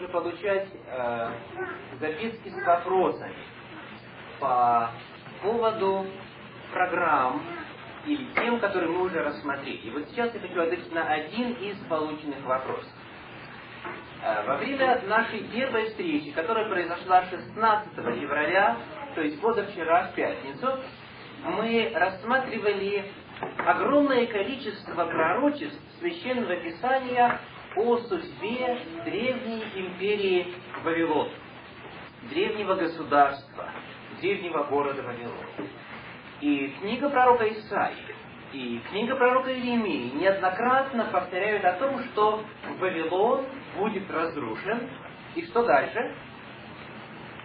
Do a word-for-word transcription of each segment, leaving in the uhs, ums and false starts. начали получать э, записки с вопросами по поводу программ или тем, которые мы уже рассмотрели. И вот сейчас я хочу ответить на один из полученных вопросов. Во время нашей первой встречи, которая произошла шестнадцатого февраля, то есть позавчера, в пятницу, мы рассматривали огромное количество пророчеств Священного Писания о судьбе древней империи Вавилона, древнего государства, древнего города Вавилона. И книга пророка Исаии, и книга пророка Иеремии неоднократно повторяют о том, что Вавилон будет разрушен, и что дальше?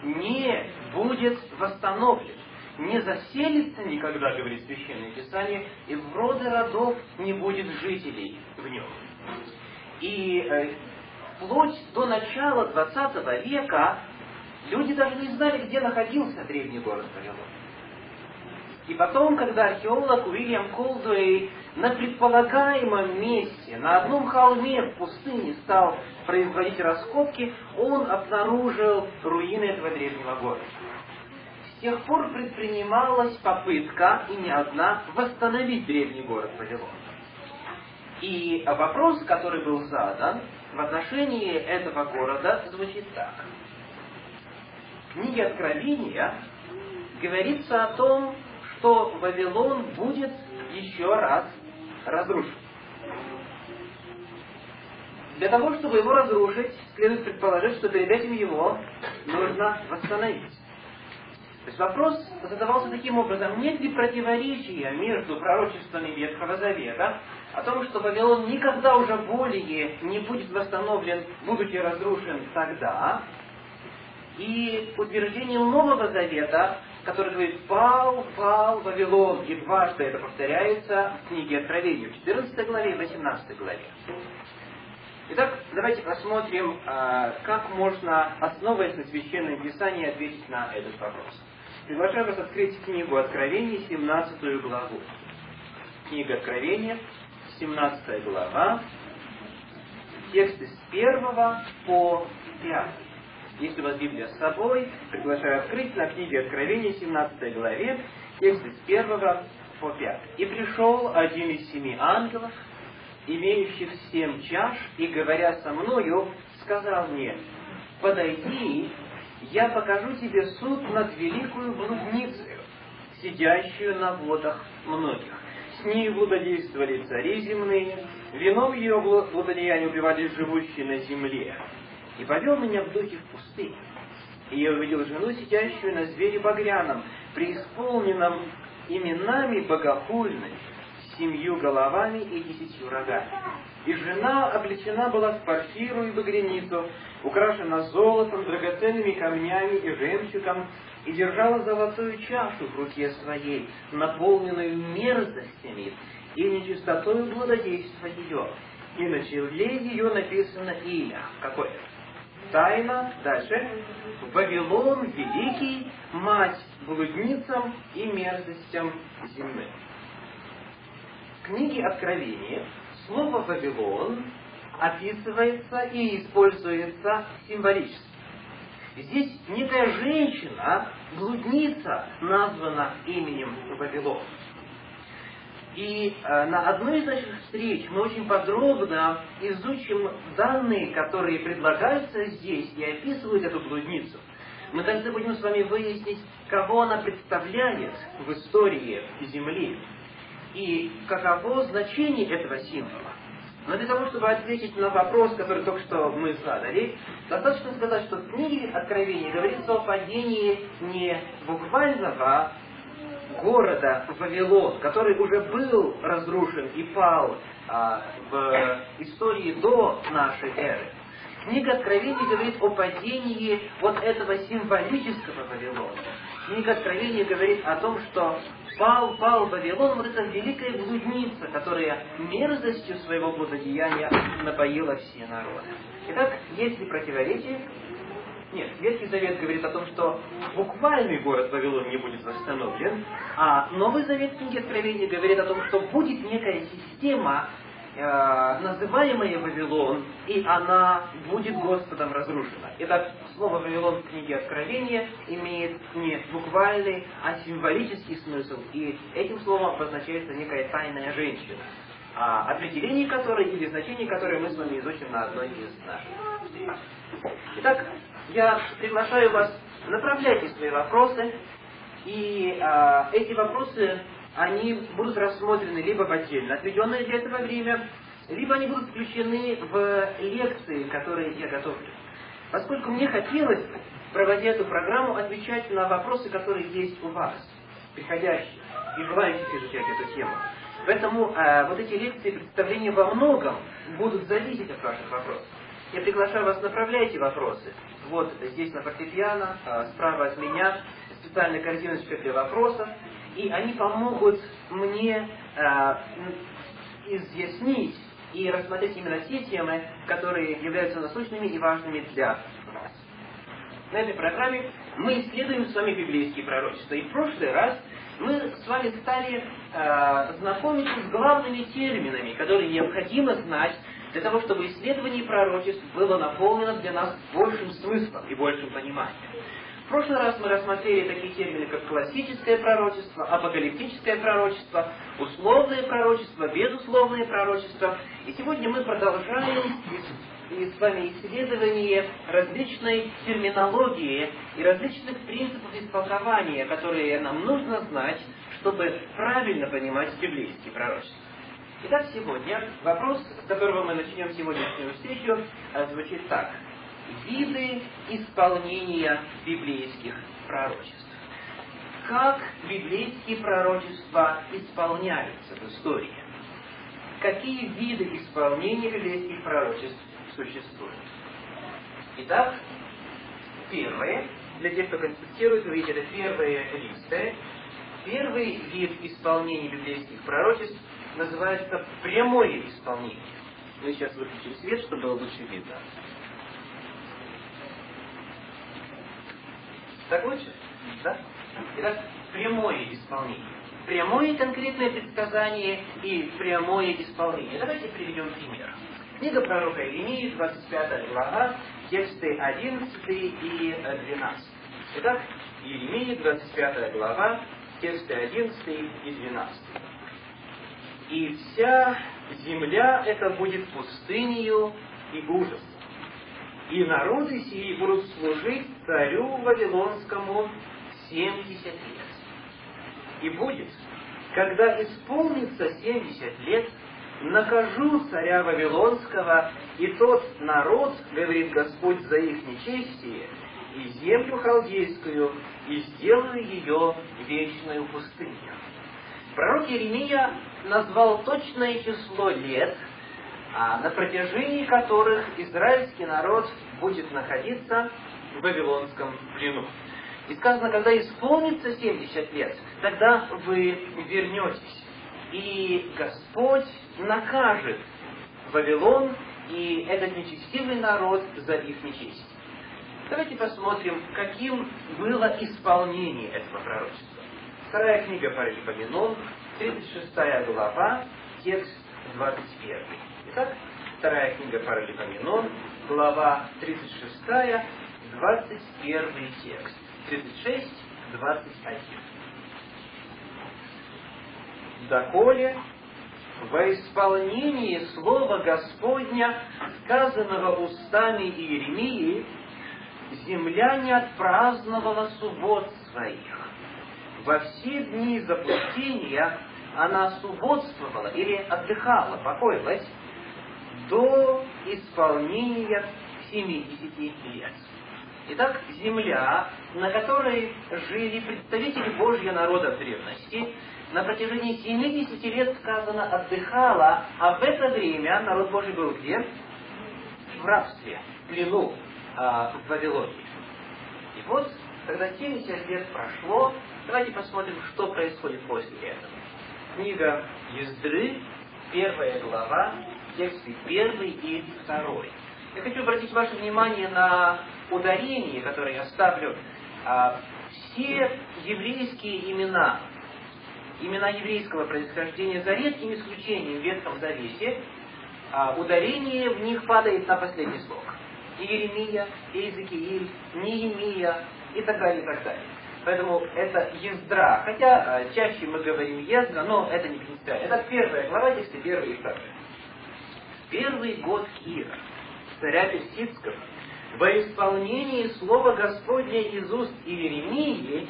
Не будет восстановлен, не заселится никогда, говорит Священное Писание, и в роды родов не будет жителей в нем. И э, вплоть до начала двадцатого века люди даже не знали, где находился древний город Вавилон. И потом, когда археолог Уильям Колдуэй на предполагаемом месте, на одном холме в пустыне стал производить раскопки, он обнаружил руины этого древнего города. С тех пор предпринималась попытка, и не одна, восстановить древний город Вавилон. И вопрос, который был задан в отношении этого города, звучит так. В книге Откровения говорится о том, что Вавилон будет еще раз разрушен. Для того, чтобы его разрушить, следует предположить, что перед этим его нужно восстановить. То есть вопрос задавался таким образом: нет ли противоречия между пророчествами Ветхого Завета о том, что Вавилон никогда уже более не будет восстановлен, будучи разрушен тогда, и утверждением Нового Завета, который говорит: «Пал, пал, Вавилон», и дважды это повторяется в книге Откровения, в четырнадцатой главе и восемнадцатой главе. Итак, давайте посмотрим, как можно, основываясь на Священном Писании, ответить на этот вопрос. Приглашаю вас открыть книгу Откровения, семнадцатую главу. Книга Откровения, семнадцатая глава, тексты с первого по пятый. Если у вас Библия с собой, приглашаю открыть на книге Откровения, семнадцатой главе, тексты с первого по пятый. «И пришел один из семи ангелов, имеющих семь чаш, и, говоря со мною, сказал мне: подойди, я покажу тебе суд над великую блудницею, сидящую на водах многих. С ней блудодействовали цари земные, вином ее блудодеяния убивали живущие на земле. И повел меня в духе в пустыню, и я увидел жену, сидящую на звере багряном, преисполненном именами богохульными, семью головами и десятью рогами. И жена облечена была в парфиру и багряницу, украшена золотом, драгоценными камнями и жемчугом, и держала золотую чашу в руке своей, наполненную мерзостями и нечистотою блудодейства ее. И на челе ее написано имя». Какое? Тайна, дальше, Вавилон Великий, мать блудницам и мерзостям земным. В книге Откровения слово «Вавилон» описывается и используется символически. Здесь некая женщина, блудница, названа именем Вавилон. И э, на одной из наших встреч мы очень подробно изучим данные, которые предлагаются здесь и описывают эту блудницу. Мы также будем с вами выяснить, кого она представляет в истории Земли и каково значение этого символа. Но для того, чтобы ответить на вопрос, который только что мы задали, достаточно сказать, что в книге Откровения говорится о падении не буквального города Вавилон, который уже был разрушен и пал а, в истории до нашей эры. Книга Откровения говорит о падении вот этого символического Вавилона. Книга Откровения говорит о том, что пал, пал Вавилон, вот эта великая блудница, которая мерзостью своего блудодеяния напоила все народы. Итак, есть ли противоречие? Нет, Ветхий Завет говорит о том, что буквальный город Вавилон не будет восстановлен, а Новый Завет в книге Откровения говорит о том, что будет некая система, э, называемая Вавилон, и она будет Господом разрушена. Итак, слово «Вавилон» в книге Откровения имеет не буквальный, а символический смысл, и этим словом обозначается некая тайная женщина, определение которой или значение которой мы с вами изучим на одной из наших встреч. Итак, я приглашаю вас, направляйте свои вопросы, и э, эти вопросы, они будут рассмотрены либо в отдельно отведенное для этого время, либо они будут включены в лекции, которые я готовлю. Поскольку мне хотелось, проводя эту программу, отвечать на вопросы, которые есть у вас, приходящие и желающих изучать эту тему. Поэтому э, вот эти лекции, представления во многом будут зависеть от ваших вопросов. Я приглашаю вас, направляйте вопросы. Вот здесь на фортепиано, э, справа от меня специальная корзиночка для вопросов. И они помогут мне э, изъяснить и рассмотреть именно те темы, которые являются насущными и важными для нас. На этой программе мы исследуем с вами библейские пророчества. И в прошлый раз мы с вами стали э, знакомиться с главными терминами, которые необходимо знать для того, чтобы исследование пророчеств было наполнено для нас большим смыслом и большим пониманием. В прошлый раз мы рассмотрели такие термины, как классическое пророчество, апокалиптическое пророчество, условное пророчество, безусловное пророчество. И сегодня мы продолжаем с вами исследование различной терминологии и различных принципов истолкования, которые нам нужно знать, чтобы правильно понимать библейские пророчества. Итак, сегодня вопрос, с которого мы начнем сегодняшнюю встречу, звучит так. Виды исполнения библейских пророчеств. Как библейские пророчества исполняются в истории? Какие виды исполнения библейских пророчеств существуют? Итак, первые, для тех, кто конспектирует, вы видите, это первые листы. Первый вид исполнения библейских пророчеств называется прямое исполнение. Мы сейчас выключим свет, чтобы было лучше видно. Так лучше? Да? Итак, прямое исполнение. Прямое конкретное предсказание и прямое исполнение. Давайте приведем пример. Книга пророка Иеремии, двадцать пятая глава, тексты одиннадцатый и двенадцатый. Итак, Иеремия, двадцать пятая глава, тексты одиннадцатый и двенадцатый. «И вся земля эта будет пустынею и ужасом. И народы сии будут служить царю Вавилонскому семьдесят лет. И будет, когда исполнится семьдесят лет, накажу царя Вавилонского, и тот народ, говорит Господь, за их нечестие, и землю халдейскую, и сделаю ее вечную пустыню». Пророк Иеремия назвал точное число лет, на протяжении которых израильский народ будет находиться в Вавилонском плену. И сказано, когда исполнится семьдесят лет, тогда вы вернетесь, и Господь накажет Вавилон и этот нечестивый народ за их нечестие. Давайте посмотрим, каким было исполнение этого пророчества. Вторая книга Паралипоменон, тридцать шестая глава, текст двадцать первый. Итак, вторая книга Паралипоменон, глава тридцать шестая, двадцать первый текст. тридцать шесть, двадцать один. «Доколе во исполнении слова Господня, сказанного устами Иеремии, земля не отпраздновала суббот своих. Во все дни запустения она субботствовала или отдыхала, покоилась, до исполнения семидесяти лет». Итак, земля, на которой жили представители Божьего народа в древности, на протяжении семидесяти лет, сказано, отдыхала, а в это время народ Божий был где? В рабстве, в плену, э, в Вавилоне. И вот, когда семьдесят лет прошло, давайте посмотрим, что происходит после этого. Книга Ездры, первая глава, тексты первый и второй. Я хочу обратить ваше внимание на ударение, которое я ставлю. Все еврейские имена, имена еврейского происхождения, за редким исключением в Ветхом Завете, ударение в них падает на последний слог. Иеремия, Иезекииль, Неемия и так далее, и так далее. Поэтому это Ездра. Хотя чаще мы говорим Ездра, но это не принципиально. Это первая глава, если первая и вторая. Первый год Кира, царя персидского, во исполнении слова Господня из уст Иеремии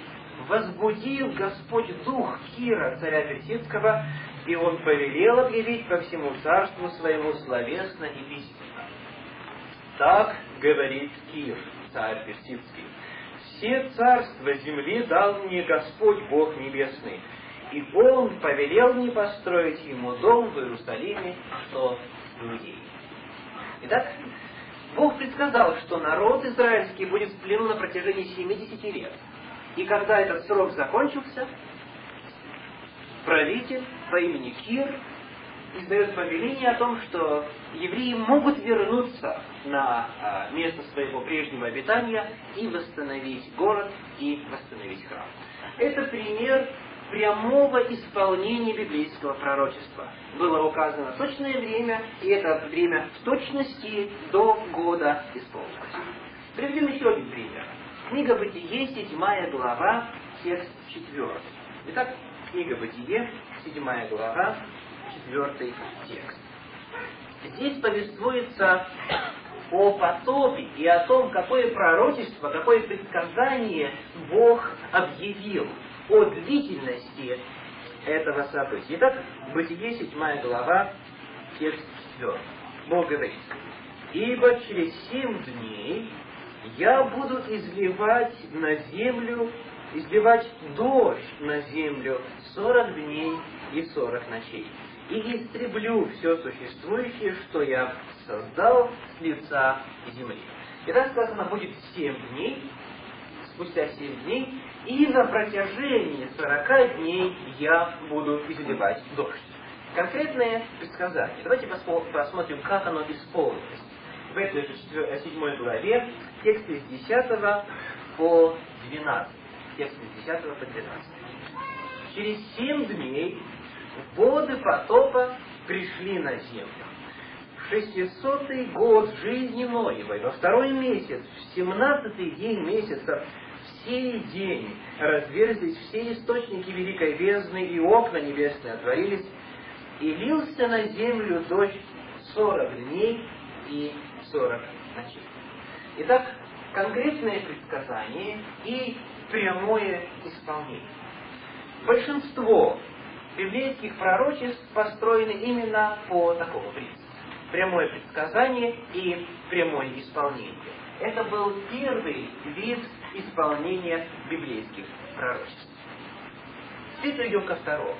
возбудил Господь дух Кира, царя персидского, и он повелел объявить по всему царству своему словесно и письменно. Так говорит Кир, царь персидский. Все царства земли дал мне Господь Бог Небесный, и Он повелел мне построить Ему дом в Иерусалиме, что в Иудее. Итак, Бог предсказал, что народ израильский будет в плену на протяжении семидесяти лет. И когда этот срок закончился, правитель по имени Кир издает повеление о том, что евреи могут вернуться на место своего прежнего обитания и восстановить город, и восстановить храм. Это пример прямого исполнения библейского пророчества. Было указано точное время, и это время в точности до года исполнилось. Приведем еще один пример. Книга Бытие, седьмая глава, текст четвёртый. Итак, книга Бытие, седьмая глава, четвёртый текст. Здесь повествуется о потопе и о том, какое пророчество, какое предсказание Бог объявил о длительности этого события. Итак, Бытие, седьмая глава, текст четвёртый. Бог говорит: «Ибо через семь дней я буду изливать на землю, изливать дождь на землю сорок дней и сорок ночей. И истреблю все существующее, что я создал с лица земли». И так сказано, будет семь дней, спустя семь дней, и на протяжении сорока дней я буду изливать дождь. Конкретное предсказание. Давайте посмотрим, как оно исполнилось. В этой же седьмой главе, тексты с десятого по двенадцатый. Тексты с десятого по двенадцатый. Через семь дней воды потопа пришли на землю. В шестисотый год жизни Ноевой, во второй месяц, в семнадцатый день месяца, в сей день разверзлись все источники великой бездны, и окна небесные отворились, и лился на землю дождь сорок дней и сорок ночей. Итак, конкретное предсказание и прямое исполнение. Большинство библейских пророчеств построены именно по такому принципу. Прямое предсказание и прямое исполнение. Это был первый вид исполнения библейских пророчеств. Теперь перейдем ко второму.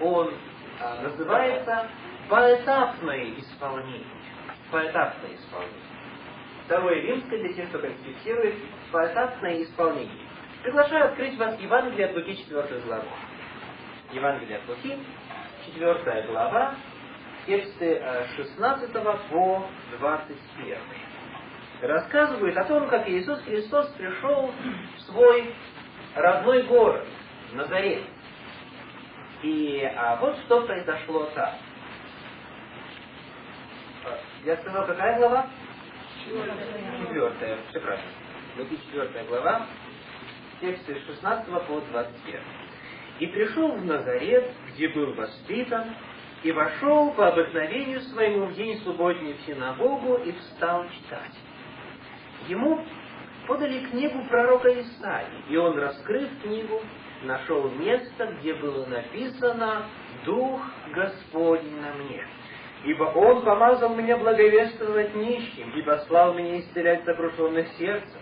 Он а, называется поэтапное исполнение. Поэтапное исполнение. Второе Римское, для тех, кто конспектирует, поэтапное исполнение. Приглашаю открыть вас Евангелие от Луки, четвёртую главу. Евангелие от Луки, четвёртая глава, тексты с шестнадцатого по двадцать первый. Рассказывает о том, как Иисус Христос пришел в свой родной город, Назарет. И а вот что произошло там. Я сказал, какая глава? Четвертая. Все правильно. Луки, четвёртая глава, тексты с шестнадцатого по двадцать первый. «И пришел в Назарет, где был воспитан, и вошел по обыкновению своему в день субботний в синагогу и встал читать. Ему подали книгу пророка Исаии, и он, раскрыв книгу, нашел место, где было написано: «Дух Господень на мне, ибо Он помазал меня благовествовать нищим, и послал меня исцелять сокрушенных сердцем,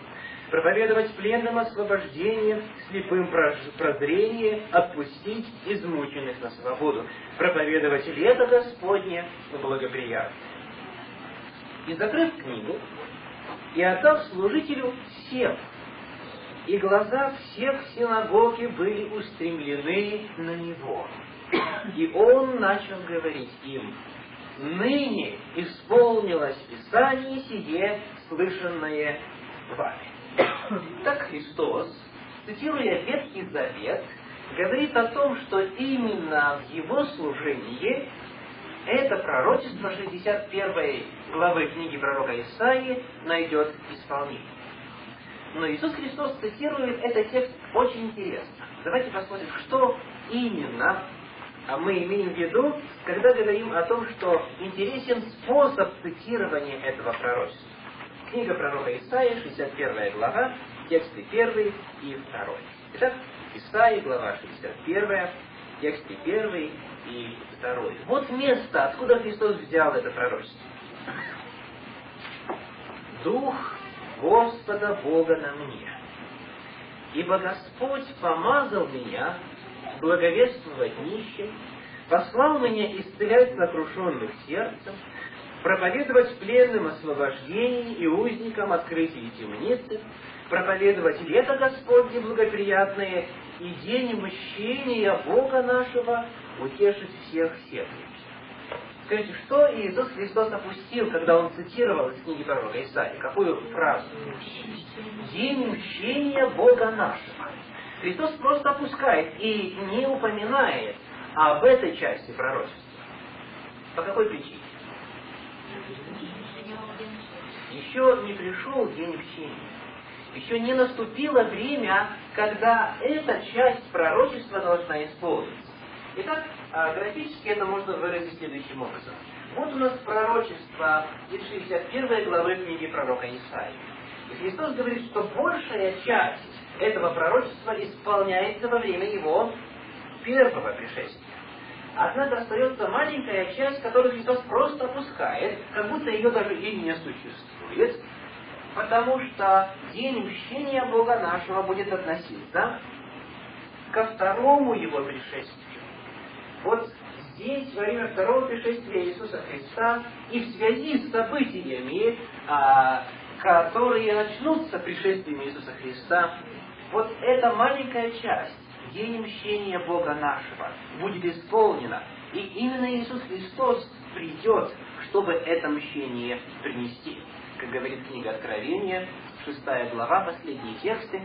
проповедовать пленным освобождение, слепым прозрение, отпустить измученных на свободу, проповедовать лето Господне благоприятное». И, закрыв книгу, и отдав служителю, сел, и глаза всех в синагоге были устремлены на него. И он начал говорить им: «Ныне исполнилось Писание сие, слышанное вами». Так Христос, цитируя Ветхий Завет, говорит о том, что именно в Его служении Это пророчество шестьдесят первой главы книги пророка Исаии найдет исполнение. Но Иисус Христос цитирует этот текст очень интересно. Давайте посмотрим, что именно мы имеем в виду, когда говорим о том, что интересен способ цитирования этого пророчества. Книга пророка Исаии, шестьдесят первая глава, тексты первый и второй. Итак, Исаия, глава шестьдесят первая, тексты первый и второй. Вот место, откуда Христос взял это пророчество. «Дух Господа Бога на мне, ибо Господь помазал меня благовествовать нищим, послал меня исцелять сокрушенных сердцем, проповедовать пленным освобождение и узникам открытие темницы, проповедовать лето Господне благоприятное и день мщения Бога нашего, утешить всех сердцем». Скажите, что Иисус Христос опустил, когда Он цитировал из книги пророка Исаии? Какую фразу? «День мщения Бога нашего». Христос просто опускает и не упоминает об этой части пророчества. По какой причине? Еще не пришел день мщения. Еще не наступило время, когда эта часть пророчества должна исполниться. Итак, графически это можно выразить следующим образом. Вот у нас пророчество из шестьдесят первой главы книги пророка Исаии. И Христос говорит, что большая часть этого пророчества исполняется во время Его первого пришествия. Однако остается маленькая часть, которую Христос просто опускает, как будто ее даже и не существует, потому что день мщения Бога нашего будет относиться ко второму Его пришествию. Вот здесь, во время второго пришествия Иисуса Христа, и в связи с событиями, которые начнутся пришествием Иисуса Христа, вот эта маленькая часть, день мщения Бога нашего, будет исполнена. И именно Иисус Христос придет, чтобы это мщение принести. Как говорит книга Откровения, шестая глава, последние тексты.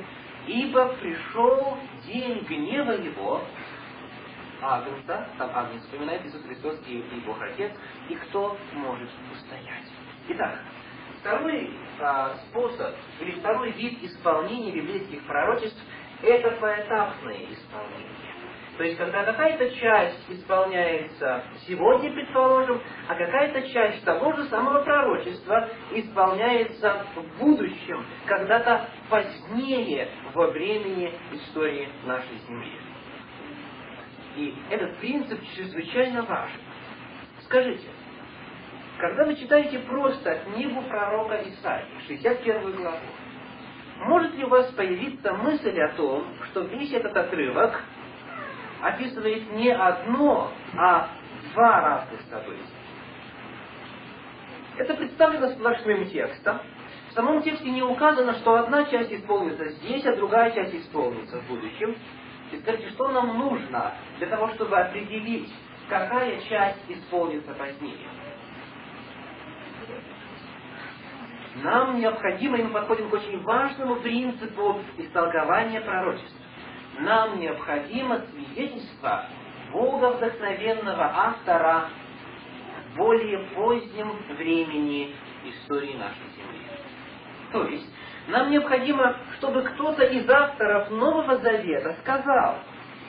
«Ибо пришел день гнева Его», Агнца, там Агнец вспоминает, Иисус Христос и Бог Отец, и кто может устоять. Итак, второй а, способ, или второй вид исполнения библейских пророчеств – это поэтапное исполнение. То есть, когда какая-то часть исполняется сегодня, предположим, а какая-то часть того же самого пророчества исполняется в будущем, когда-то позднее во времени истории нашей земли. И этот принцип чрезвычайно важен. Скажите, когда вы читаете просто книгу пророка Исаии, шестьдесят первую главу, может ли у вас появиться мысль о том, что весь этот отрывок описывает не одно, а два разных события? Это представлено сплошным текстом. В самом тексте не указано, что одна часть исполнится здесь, а другая часть исполнится в будущем. И скажите, что нам нужно для того, чтобы определить, какая часть исполнится позднее? Нам необходимо, и мы подходим к очень важному принципу истолкования пророчества. Нам необходимо свидетельство боговдохновенного автора в более позднем времени истории нашей земли. То есть, нам необходимо, чтобы кто-то из авторов Нового Завета сказал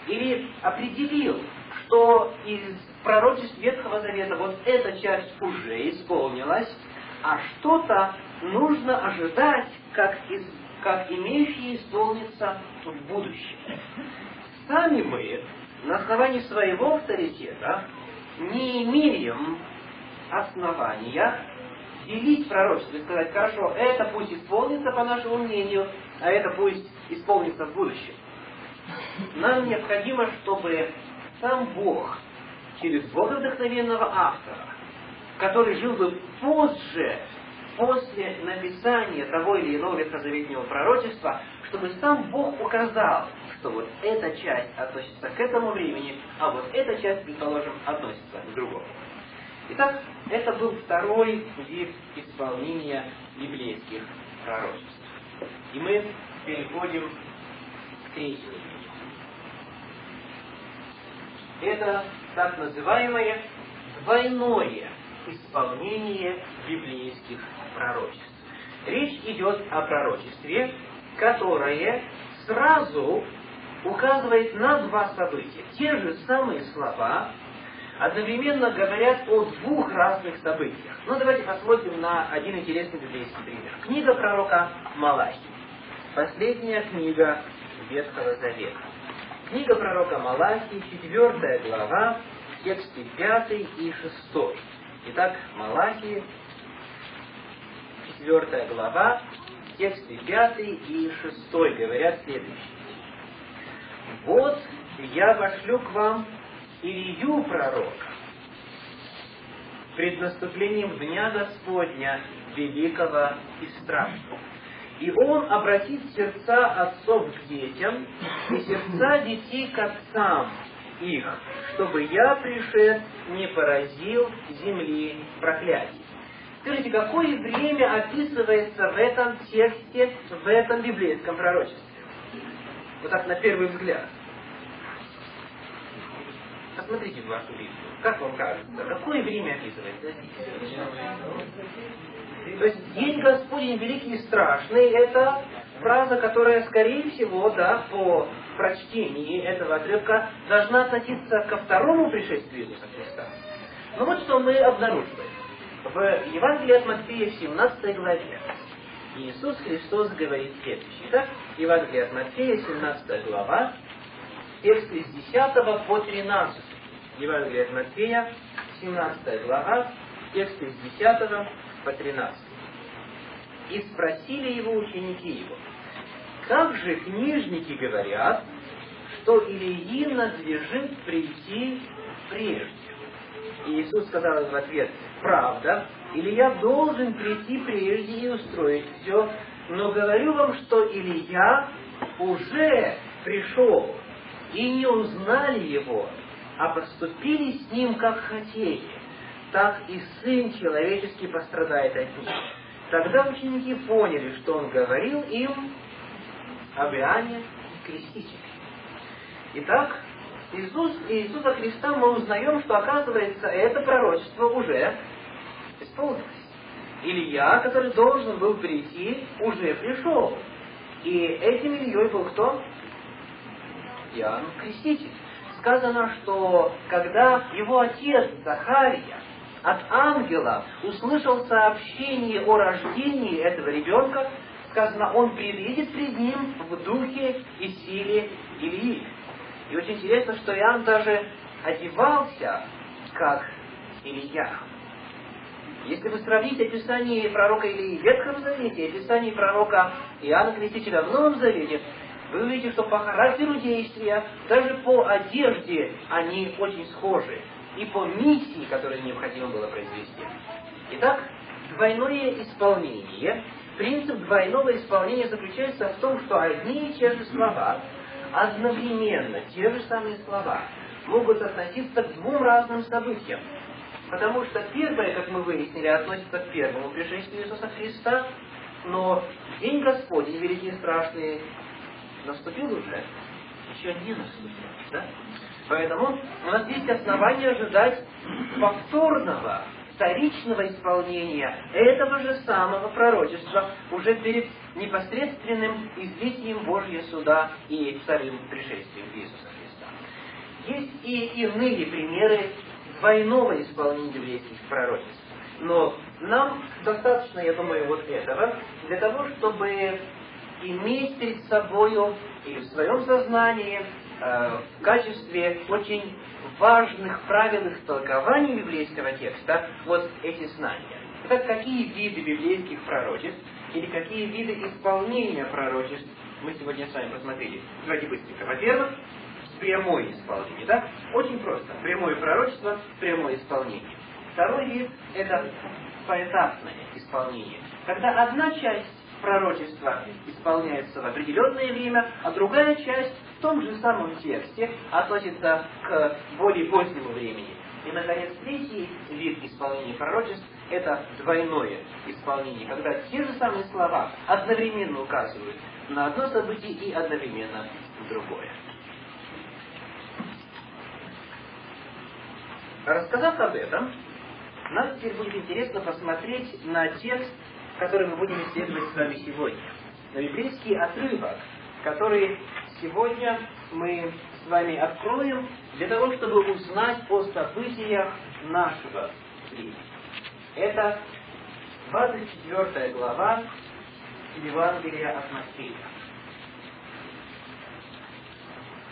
или определил, что из пророчеств Ветхого Завета вот эта часть уже исполнилась, а что-то нужно ожидать, как, из, как имеющие исполниться в будущем. Сами мы на основании своего авторитета не имеем основания делить пророчество и сказать, хорошо, это пусть исполнится по нашему мнению, а это пусть исполнится в будущем. Нам необходимо, чтобы сам Бог, через Бога вдохновенного автора, который жил бы позже, после написания того или иного ветхозаветного пророчества, чтобы сам Бог указал, что вот эта часть относится к этому времени, а вот эта часть, предположим, относится к другому. Итак, это был второй вид исполнения библейских пророчеств. И мы переходим к третьему виду. Это так называемое двойное исполнение библейских пророчеств. Речь идет о пророчестве, которое сразу указывает на два события. Те же самые слова одновременно говорят о двух разных событиях. Ну, давайте посмотрим на один интересный библейский пример. Книга пророка Малахии. Последняя книга Ветхого Завета. Книга пророка Малахии, четвертая глава, тексты пятый и шестой. Итак, Малахии, четвертая глава, тексты пятый и шестой говорят следующее. «Вот я пошлю к вам Илью пророка, пред наступлением Дня Господня, великого и страшного. И он обратит сердца отцов к детям, и сердца детей к отцам их, чтобы я, пришед, не поразил земли проклятий». Скажите, какое время описывается в этом тексте, в этом библейском пророчестве? Вот так на первый взгляд. Посмотрите в вашу Библию. Как вам кажется, какое время описывается? То есть «День Господень великий и страшный» — это фраза, которая, скорее всего, да, по прочтении этого отрывка должна относиться ко второму пришествию Иисуса Христа. Но вот что мы обнаруживаем. В Евангелии от Матфея в семнадцатой главе Иисус Христос говорит следующее. Итак, Евангелие от Матфея, семнадцатая глава, тексты с десятого по тринадцатый. Евангелие от Матфея, семнадцатая глава, тексты с десятого по тринадцатый. «И спросили его ученики его, как же книжники говорят, что Илии надлежит прийти прежде? И Иисус сказал им в ответ: правда, Илия должен прийти прежде и устроить все, но говорю вам, что Илия уже пришел, и не узнали его, а поступили с ним, как хотели. Так и Сын Человеческий пострадает от них. Тогда ученики поняли, что он говорил им об Иоанне Крестителе». Итак, Иисус, Иисуса Христа мы узнаем, что, оказывается, это пророчество уже исполнилось. Илия, который должен был прийти, уже пришел. И этим Ильей был кто? Иоанн Креститель. Сказано, что когда его отец Захария от ангела услышал сообщение о рождении этого ребенка, сказано, он предвидит пред ним в духе и силе Илии. И очень интересно, что Иоанн даже одевался, как Илия. Если вы сравните описание пророка Илии в Ветхом Завете и описание пророка Иоанна Крестителя в Новом Завете, вы увидите, что по характеру действия, даже по одежде они очень схожи. И по миссии, которую необходимо было произвести. Итак, двойное исполнение. Принцип двойного исполнения заключается в том, что одни и те же слова, одновременно те же самые слова, могут относиться к двум разным событиям. Потому что первое, как мы выяснили, относится к первому пришествию Иисуса Христа, но День Господень, великий и страшный, наступил уже, еще не наступил, да? Поэтому у нас есть основания ожидать повторного, вторичного исполнения этого же самого пророчества уже перед непосредственным излитием Божьего суда и самим пришествием Иисуса Христа. Есть и иные примеры двойного исполнения библейских пророчеств. Но нам достаточно, я думаю, вот этого, для того, чтобы иметь перед собою или в своем сознании э, в качестве очень важных правильных толкований библейского текста вот эти знания. Итак, какие виды библейских пророчеств или какие виды исполнения пророчеств мы сегодня с вами посмотрели? Давайте быстренько. Во-первых, прямое исполнение. Да? Очень просто. Прямое пророчество, прямое исполнение. Второй вид – это поэтапное исполнение. Когда одна часть пророчество исполняется в определенное время, а другая часть в том же самом тексте относится к более позднему времени. И, наконец, третий вид исполнения пророчеств – это двойное исполнение, когда те же самые слова одновременно указывают на одно событие и одновременно другое. Рассказав об этом, нам теперь будет интересно посмотреть на текст, который мы будем исследовать с вами сегодня. На библейский отрывок, который сегодня мы с вами откроем для того, чтобы узнать о событиях нашего времени. Это двадцать четвёртая глава Евангелия от Матфея.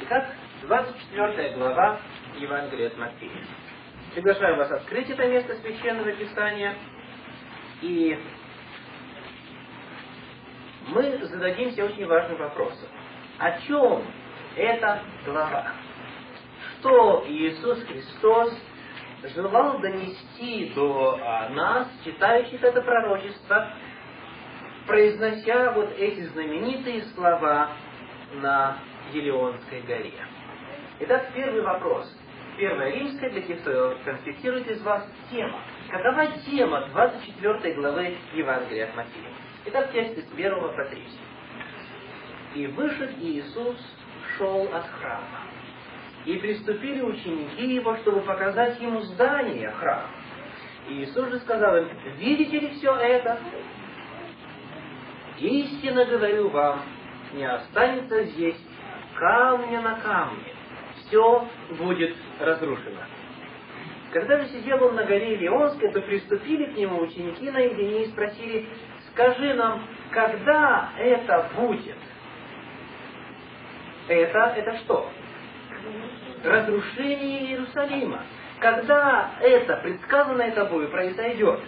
Итак, двадцать четвёртая глава Евангелия от Матфея. Приглашаю вас открыть это место Священного Писания, и мы зададимся очень важным вопросом. О чем эта глава? Что Иисус Христос желал донести до нас, читающих это пророчество, произнося вот эти знаменитые слова на Елеонской горе? Итак, первый вопрос. Первая римская, для тех, кто конспектирует из вас, тема. Какова тема двадцать четвёртой главы Евангелия от Матфея? Итак, текст с первого по третьего. «И вышед Иисус, шел от храма, и приступили ученики Его, чтобы показать Ему здание храма. Иисус же сказал им: видите ли все это? Истинно говорю вам, не останется здесь камня на камне, все будет разрушено». Когда же сидел он на горе Елеонской, то приступили к нему ученики наедине и спросили: скажи нам, когда это будет? Это, это что? Разрушение Иерусалима. Когда это, предсказанное тобою, произойдет?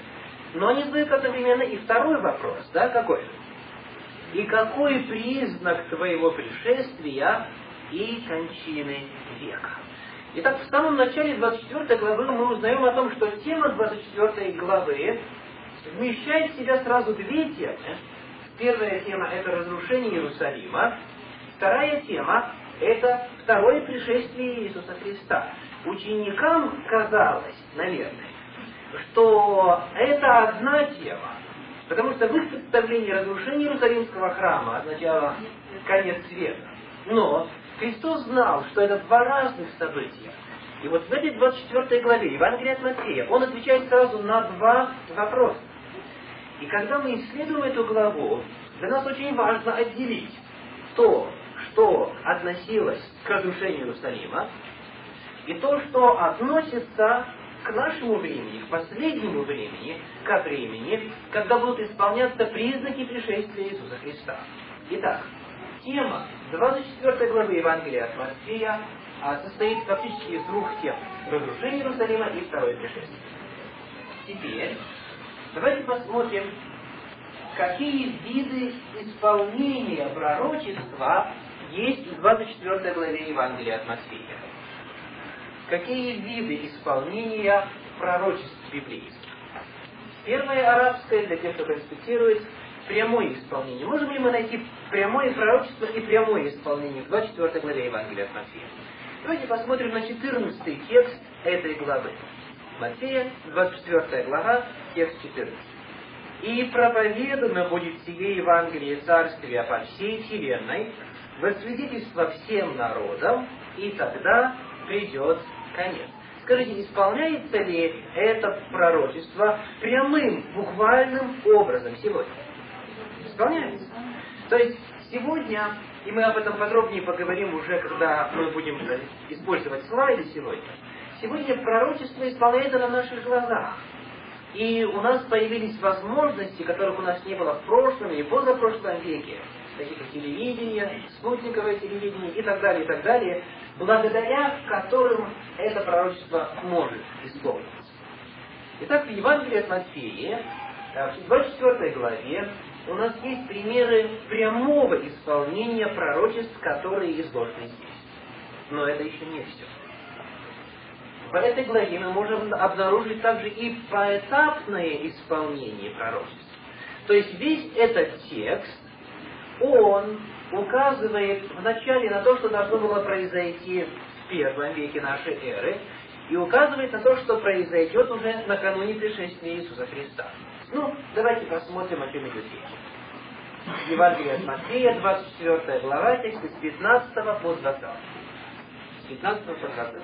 Но не только одновременно и второй вопрос, да, какой? И какой признак твоего пришествия и кончины века? Итак, в самом начале двадцать четвёртой главы мы узнаем о том, что тема двадцать четвёртой главы вмещает в себя сразу две темы. Первая тема – это разрушение Иерусалима. Вторая тема – это второе пришествие Иисуса Христа. Ученикам казалось, наверное, что это одна тема, потому что в их представлении разрушение Иерусалимского храма означало конец света. Но Христос знал, что это два разных события. И вот в этой двадцать четвёртой главе Евангелия от Матфея он отвечает сразу на два вопроса. И когда мы исследуем эту главу, для нас очень важно отделить то, что относилось к разрушению Иерусалима, и то, что относится к нашему времени, к последнему времени, ко времени, когда будут исполняться признаки пришествия Иисуса Христа. Итак, тема двадцать четвёртой главы Евангелия от Матфея состоит фактически из двух тем: разрушение Иерусалима и второе пришествие. Теперь давайте посмотрим, какие виды исполнения пророчества есть в двадцать четвёртой главе Евангелия от Матфея. Какие виды исполнения пророчеств библейских? Первое арабское, для тех, кто конспектирует, прямое исполнение. Можем ли мы найти прямое пророчество и прямое исполнение в двадцать четвёртой главе Евангелия от Матфея? Давайте посмотрим на четырнадцатый текст этой главы. Матфея, двадцать четвёртая глава, текст четырнадцатый. «И проповедано будет сие Евангелие Царствия по всей вселенной, во свидетельство всем народам, и тогда придет конец». Скажите, исполняется ли это пророчество прямым, буквальным образом сегодня? Исполняется. То есть сегодня, и мы об этом подробнее поговорим уже, когда мы будем использовать слайды сегодня, сегодня пророчество исполняется на наших глазах. И у нас появились возможности, которых у нас не было в прошлом и позапрошлом веке, такие как телевидение, спутниковое телевидение и так далее, и так далее, благодаря которым это пророчество может исполниться. Итак, в Евангелии от Матфея, в двадцать четвёртой главе, у нас есть примеры прямого исполнения пророчеств, которые изложены здесь. Но это еще не все. В этой главе мы можем обнаружить также и поэтапное исполнение пророчеств. То есть весь этот текст, он указывает вначале на то, что должно было произойти в первом веке нашей эры, и указывает на то, что произойдет уже накануне пришествия Иисуса Христа. Ну, давайте посмотрим, о чем идет речь. Евангелие от Матфея, двадцать четвёртая глава, тексты с пятнадцатого по двадцатый. С пятнадцатого по двадцатый.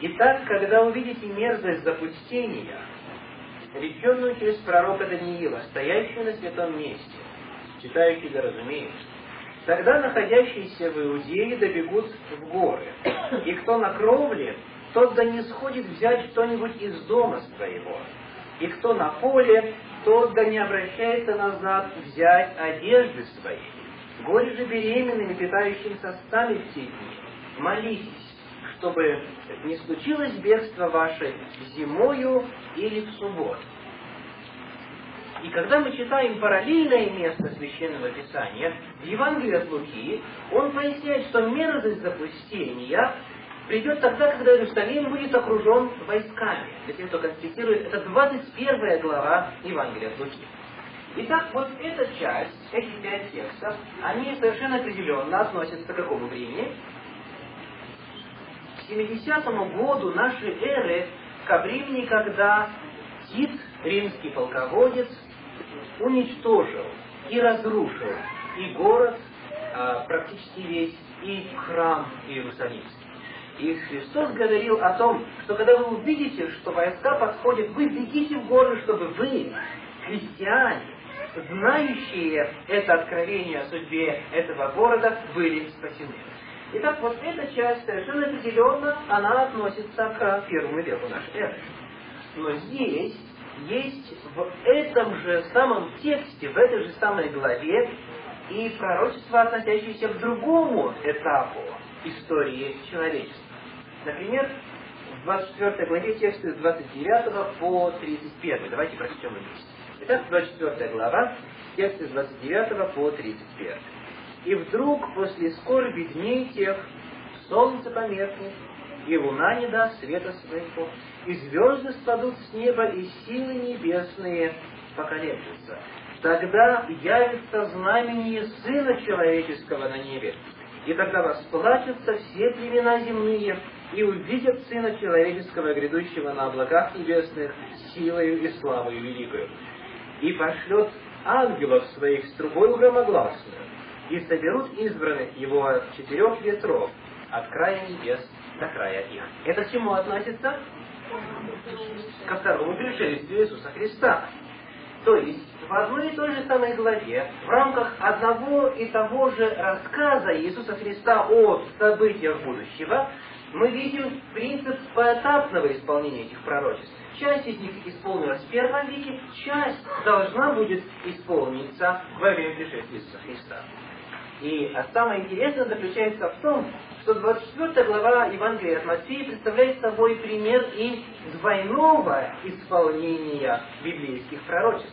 Итак, когда увидите мерзость запустения, реченную через пророка Даниила, стоящую на святом месте, читающий да разумеет, тогда находящиеся в Иудее добегут в горы, и кто на кровле, тот да не сходит взять что-нибудь из дома своего, и кто на поле, тот да не обращается назад взять одежды свои. Горе же беременным и питающим сосцами в те дни, молитесь, чтобы не случилось бегство ваше зимою или в субботу. И когда мы читаем параллельное место Священного Писания, в Евангелии от Луки, он поясняет, что мерзость запустения придет тогда, когда Иерусалим будет окружен войсками. Для тех, кто конспектирует, это двадцать первая глава Евангелия от Луки. Итак, вот эта часть, эти пять текстов, они совершенно определенно относятся к какому времени? К семидесятому году нашей эры, ко времени, когда Тит, римский полководец, уничтожил и разрушил и город, практически весь, и храм Иерусалимский. И Христос говорил о том, что когда вы увидите, что войска подходят, вы бегите в горы, чтобы вы, христиане, знающие это откровение о судьбе этого города, были спасены. Итак, вот эта часть совершенно определенно, она относится к первому веку нашей эры. Но здесь есть в этом же самом тексте, в этой же самой главе и пророчество, относящееся к другому этапу истории человечества. Например, в двадцать четвёртой главе тексты с двадцать девятого по тридцать первый. Давайте прочтем вместе. Итак, двадцать четвёртая глава, тексты с двадцать девятого по тридцать первый. «И вдруг после скорби дней тех солнце померкнет, и луна не даст света своего, и звезды спадут с неба, и силы небесные поколеблются. Тогда явится знамение Сына Человеческого на небе, и тогда восплачутся все племена земные, и увидят Сына Человеческого, грядущего на облаках небесных, силою и славою великою. И пошлет ангелов своих с трубою громогласную, и соберут избранных его от четырех ветров, от края небес до края их». Это к чему относится? Ко второму пришествию Иисуса Христа. То есть, в одной и той же самой главе, в рамках одного и того же рассказа Иисуса Христа о событиях будущего, мы видим принцип поэтапного исполнения этих пророчеств. Часть из них исполнилась в первом веке, часть должна будет исполниться во время пришествия Иисуса Христа. И самое интересное заключается в том, что двадцать четвёртая глава Евангелия от Матфея представляет собой пример и двойного исполнения библейских пророчеств.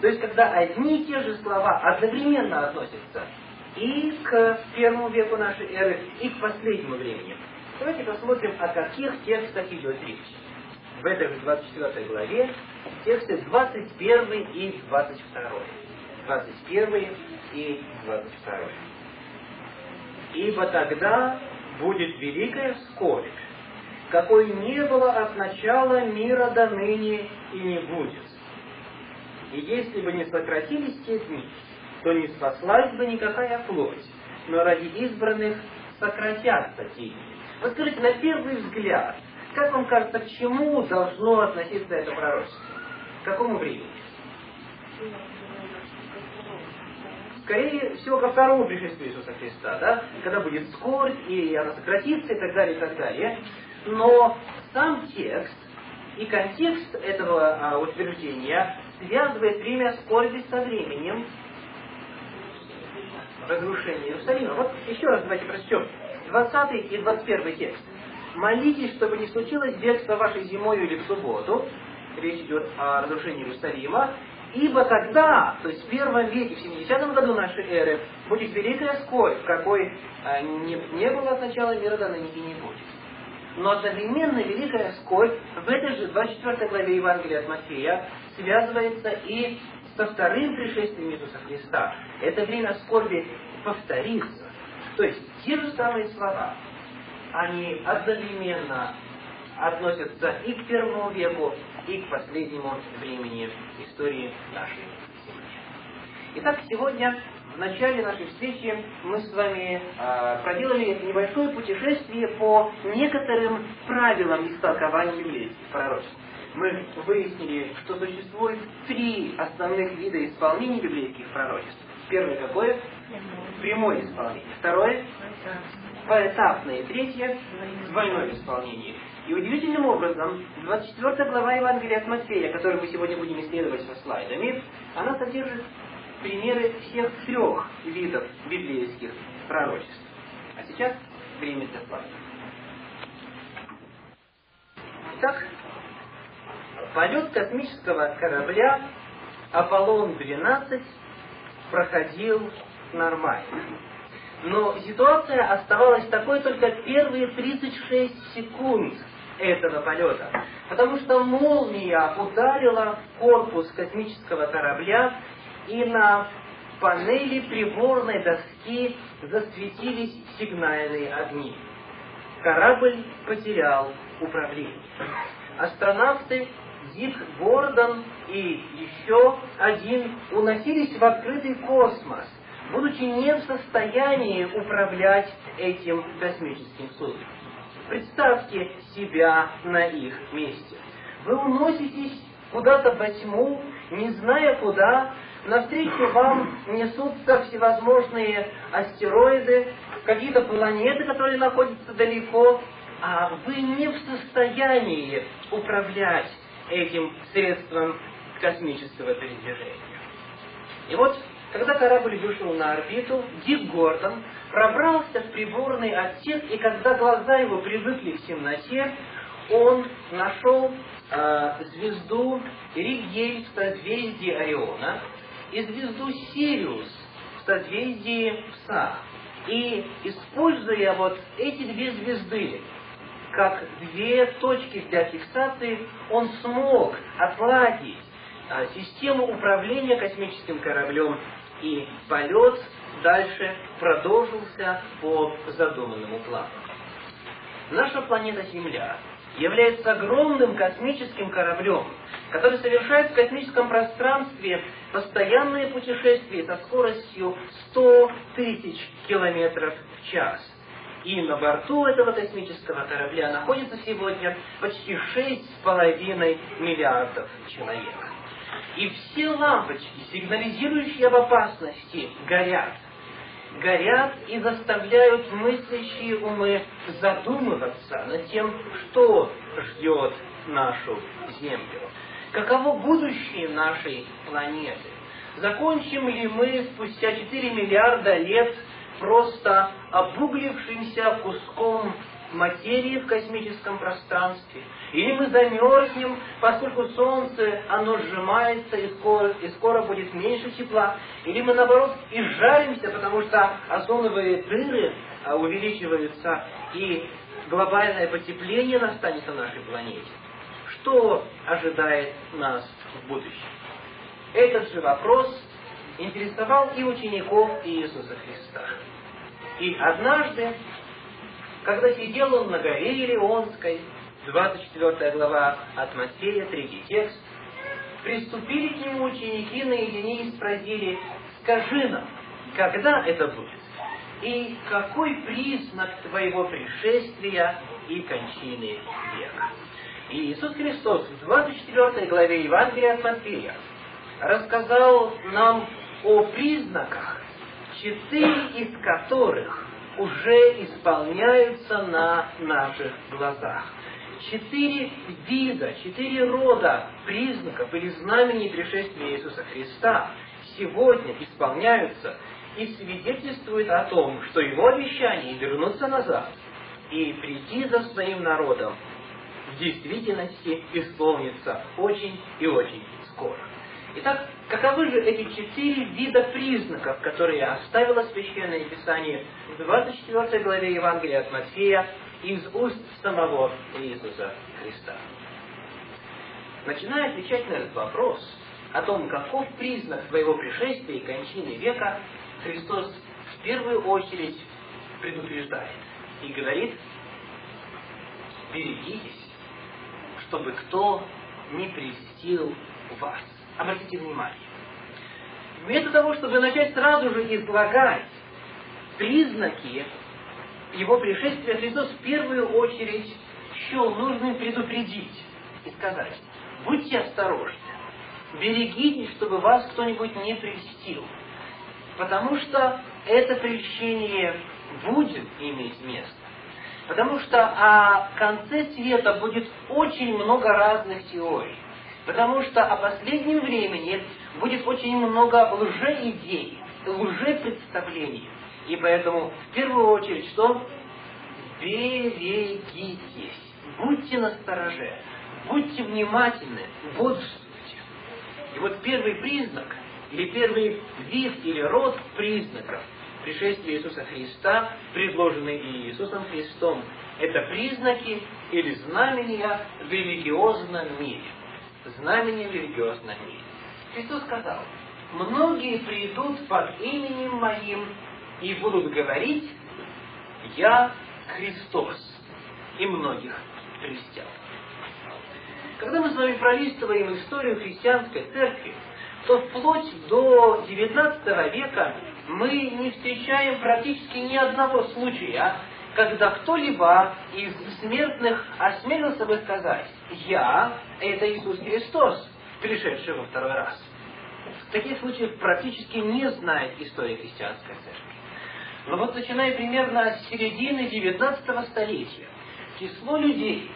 То есть, когда одни и те же слова одновременно относятся и к первому веку нашей эры, и к последнему времени. Давайте посмотрим, о каких текстах идет речь. В этой же двадцать четвёртой главе тексты двадцать первый и двадцать второй. двадцать первый и двадцать второй. «Ибо тогда будет великая скорбь, какой не было от начала мира до ныне и не будет. И если бы не сократились те дни, то не спаслась бы никакая плоть, но ради избранных сократятся те дни». Вот скажите, на первый взгляд, как вам кажется, к чему должно относиться это пророчество? К какому времени? Скорее всего, ко второму пришествию Иисуса Христа, да? Когда будет скорбь, и она сократится, и так далее, и так далее. Но сам текст и контекст этого а, утверждения связывает время скорби со временем разрушения Иерусалима. Вот еще раз давайте прочтем двадцатый и двадцать первый текст. «Молитесь, чтобы не случилось бегство вашей зимою или в субботу». Речь идет о разрушении Иерусалима. «Ибо тогда», то есть в первом веке, в семидесятом году нашей эры, будет великая скорбь, какой а, не, не было от начала мира до ныне и не будет. Но одновременно великая скорбь в этой же двадцать четвёртой главе Евангелия от Матфея связывается и со вторым пришествием Иисуса Христа. Это время скорби повторится. То есть те же самые слова, они одновременно относятся и к первому веку, и к последнему времени истории нашей земли. Итак, сегодня в начале нашей встречи мы с вами э, проделали небольшое путешествие по некоторым правилам истолкования библейских пророчеств. Мы выяснили, что существует три основных вида исполнений библейских пророчеств. Первое какое? Прямое исполнение. Второе? Поэтапное. Третье? Двойное исполнение. И удивительным образом, двадцать четвёртая глава Евангелия от Матфея, которую мы сегодня будем исследовать со слайдами, она содержит примеры всех трех видов библейских пророчеств. А сейчас время для слайдов. Итак, полет космического корабля Аполлон двенадцать проходил нормально. Но ситуация оставалась такой только первые тридцать шесть секунд этого полета, потому что молния ударила в корпус космического корабля, и на панели приборной доски засветились сигнальные огни. Корабль потерял управление. Астронавты Дик Гордон и еще один уносились в открытый космос, будучи не в состоянии управлять этим космическим судном. Представьте себя на их месте. Вы уноситесь куда-то во тьму, не зная куда, навстречу вам несутся всевозможные астероиды, какие-то планеты, которые находятся далеко, а вы не в состоянии управлять этим средством космического передвижения. И вот, когда корабль вышел на орбиту, Дик Гордон пробрался в приборный отсек, и когда глаза его привыкли к темноте, он нашел э, звезду Ригель в созвездии Ориона и звезду Сириус в созвездии Пса. И, используя вот эти две звезды как две точки для фиксации, он смог отладить э, систему управления космическим кораблем, и полет дальше продолжился по задуманному плану. Наша планета Земля является огромным космическим кораблем, который совершает в космическом пространстве постоянные путешествия со скоростью сто тысяч километров в час. И на борту этого космического корабля находится сегодня почти шесть с половиной миллиардов человек. И все лампочки, сигнализирующие об опасности, горят. Горят и заставляют мыслящие умы задумываться над тем, что ждет нашу Землю. Каково будущее нашей планеты? Закончим ли мы спустя четыре миллиарда лет просто обуглившимся куском материи в космическом пространстве? Или мы замерзнем, поскольку Солнце, оно сжимается, и скоро, и скоро будет меньше тепла? Или мы, наоборот, изжаримся, потому что озоновые дыры увеличиваются, и глобальное потепление настанет на нашей планете? Что ожидает нас в будущем? Этот же вопрос интересовал и учеников Иисуса Христа. И однажды, когда сидел он на горе Елеонской, двадцать четвёртая глава от Матфея, третий текст, приступили к нему ученики наедине и спросили: «Скажи нам, когда это будет? И какой признак твоего пришествия и кончины века?» И Иисус Христос в двадцать четвёртой главе Евангелия от Матфея рассказал нам о признаках, четыре из которых уже исполняются на наших глазах. Четыре вида, четыре рода признаков или знамений пришествия Иисуса Христа сегодня исполняются и свидетельствуют о том, что Его обещание вернуться назад и прийти за своим народом в действительности исполнится очень и очень скоро. Итак, каковы же эти четыре вида признаков, которые оставило Священное Писание в двадцать четвёртой главе Евангелия от Матфея из уст самого Иисуса Христа? Начиная отвечать на этот вопрос о том, каков признак своего пришествия и кончины века, Христос в первую очередь предупреждает и говорит: «Берегитесь, чтобы кто не прельстил вас». Обратите внимание, Вместо того, чтобы начать сразу же излагать признаки его пришествия, Христос в первую очередь счел нужным предупредить и сказать: будьте осторожны, берегитесь, чтобы вас кто-нибудь не прельстил, потому что это прельщение будет иметь место, потому что о конце света будет очень много разных теорий, потому что о последнем времени будет очень много лжеидей, лжепредставлений. И поэтому, в первую очередь, что? Берегитесь, будьте настороже, будьте внимательны, бодрствуйте. И вот первый признак, или первый вид, или род признаков пришествия Иисуса Христа, предложенный Иисусом Христом, это признаки или знамения в религиозном мире. Знамения в религиозном мире. Христос сказал: многие придут под именем Моим и будут говорить: я Христос, и многих христиан. Когда мы с вами пролистываем историю христианской церкви, то вплоть до девятнадцатого века мы не встречаем практически ни одного случая, когда кто-либо из смертных осмелился бы сказать: «Я – это Иисус Христос, пришедший во второй раз». Таких случаев практически не знает история христианской церкви. Но вот начиная примерно с середины девятнадцатого столетия, число людей,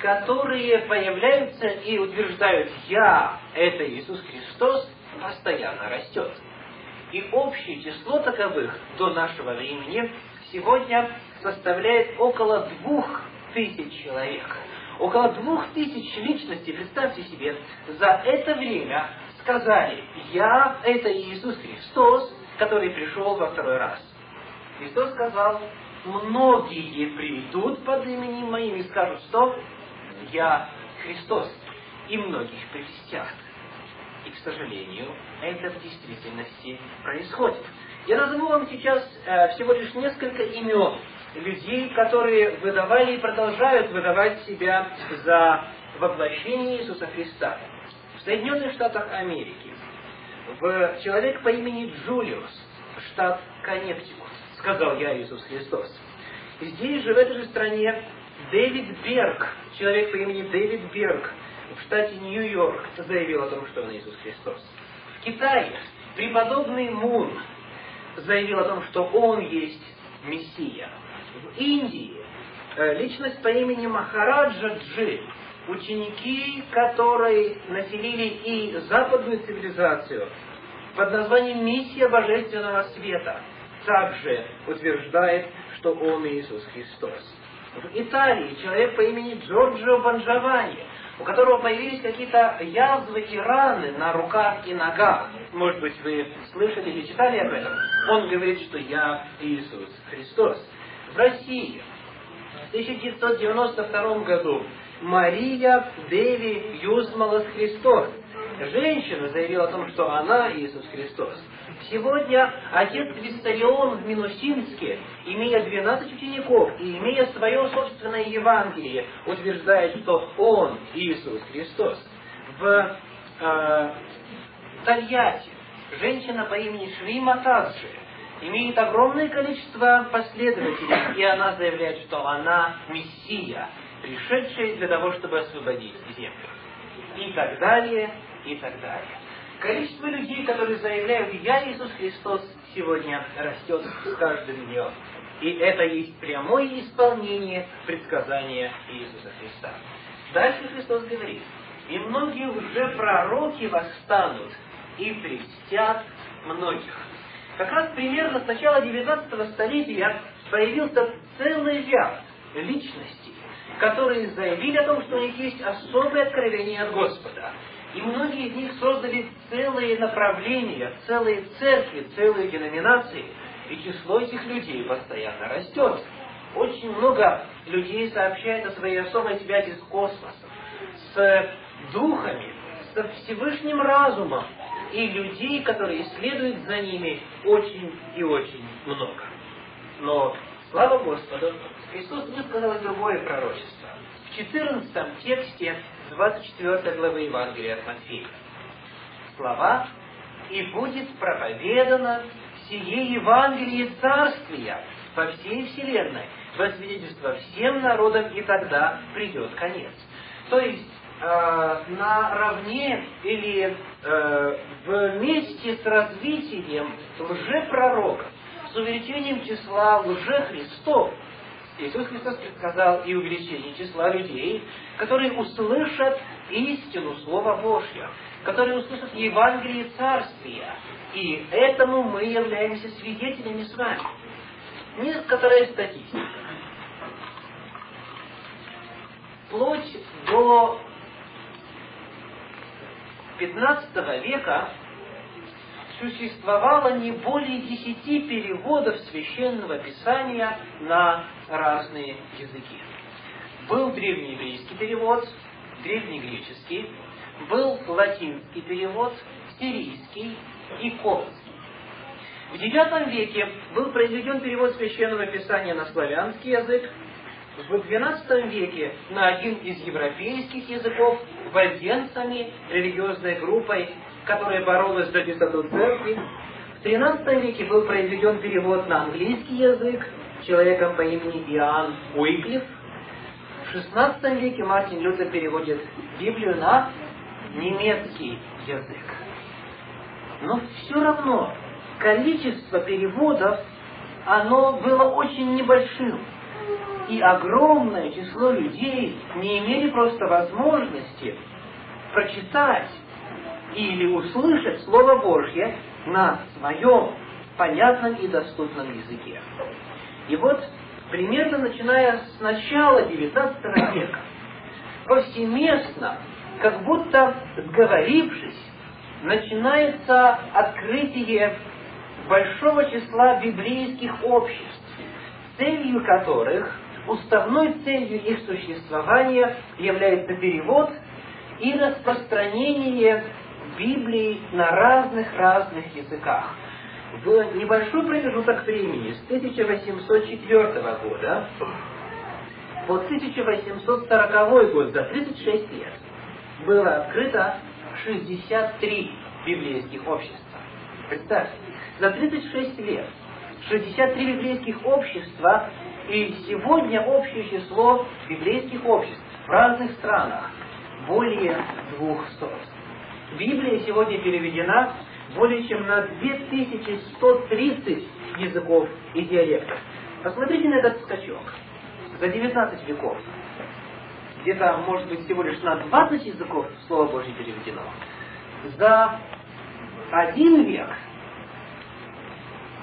которые появляются и утверждают: «Я – это Иисус Христос», постоянно растет. И общее число таковых до нашего времени сегодня составляет около двух тысяч человек. Около двух тысяч личностей, представьте себе, за это время сказали: «Я – это Иисус Христос, который пришел во второй раз». Христос сказал: многие придут под именем Моим и скажут, что я Христос, и многих прельстят. И, к сожалению, это в действительности происходит. Я назову вам сейчас э, всего лишь несколько имен людей, которые выдавали и продолжают выдавать себя за воплощение Иисуса Христа. В Соединенных Штатах Америки в человек по имени Джулиус, штат Коннектикут, сказал: «Я Иисус Христос». Здесь же, в этой же стране, Дэвид Берг, человек по имени Дэвид Берг, в штате Нью-Йорк, заявил о том, что он Иисус Христос. В Китае преподобный Мун заявил о том, что он есть Мессия. В Индии личность по имени Махараджа Джи, ученики которой населили и западную цивилизацию, под названием «Миссия Божественного Света», также утверждает, что он Иисус Христос. В Италии человек по имени Джорджо Банджавани, у которого появились какие-то язвы и раны на руках и ногах. Может быть, вы слышали или читали об этом. Он говорит, что я Иисус Христос. В России в тысяча девятьсот девяносто втором году Мария Деви Юсмалас Христос. Женщина заявила о том, что она Иисус Христос. Сегодня отец Христареон в Минусинске, имея двенадцать учеников и имея свое собственное Евангелие, утверждает, что он Иисус Христос. В э, Тольятти женщина по имени Шри Матаджи имеет огромное количество последователей, и она заявляет, что она Мессия, пришедший для того, чтобы освободить землю. И так далее, и так далее. Количество людей, которые заявляют: «Я Иисус Христос», сегодня растет с каждым днем. И это есть прямое исполнение предсказания Иисуса Христа. Дальше Христос говорит: «И многие лжепророки восстанут и прельстят многих». Как раз примерно с начала девятнадцатого столетия появился целый ряд личностей, которые заявили о том, что у них есть особое откровение от Господа. И многие из них создали целые направления, целые церкви, целые деноминации. И число этих людей постоянно растет. Очень много людей сообщает о своей особой связи с космосом, с духами, со Всевышним разумом. И людей, которые следуют за ними, очень и очень много. Но, слава Господу, Христос высказал другое пророчество. В четырнадцатом тексте двадцать четвёртой главы Евангелия от Матфея. Слова и будет проповедано сие Евангелие Царствия по всей вселенной, во свидетельство всем народам, и тогда придет конец». То есть, э, наравне или э, вместе с развитием лжепророков, с увеличением числа лжехристов, Иисус Христос предсказал и увеличение числа людей, которые услышат истину Слова Божьего, которые услышат Евангелие Царствия. И этому мы являемся свидетелями с вами. Некоторая статистика. Вплоть до пятнадцатого века существовало не более десяти переводов Священного Писания на разные языки. Был древнееврейский перевод, древнегреческий, был латинский перевод, сирийский и коптский. В девятом веке был произведен перевод Священного Писания на славянский язык, в двенадцатом веке на один из европейских языков вальденцами, религиозной группой, которая боролась за чистоту церкви. В тринадцатом веке был произведен перевод на английский язык человеком по имени Иоанн Уиклиф. В шестнадцатом веке Мартин Лютер переводит Библию на немецкий язык. Но все равно количество переводов, оно было очень небольшим. И огромное число людей не имели просто возможности прочитать или услышать Слово Божье на своем понятном и доступном языке. И вот, примерно начиная с начала девятнадцатого века, повсеместно, как будто сговорившись, начинается открытие большого числа библейских обществ, целью которых, уставной целью их существования является перевод и распространение Библии на разных-разных языках. В небольшой промежуток времени с тысяча восемьсот четвёртого года по тысяча восемьсот сороковой год, за тридцать шесть лет, было открыто шестьдесят три библейских общества. Представьте, за тридцать шесть лет шестьдесят три библейских общества, и сегодня общее число библейских обществ в разных странах более двухсот. Библия сегодня переведена более чем на две тысячи сто тридцать языков и диалектов. Посмотрите на этот скачок. За девятнадцать веков. Где-то, может быть, всего лишь на двадцать языков Слово Божье переведено. За один век,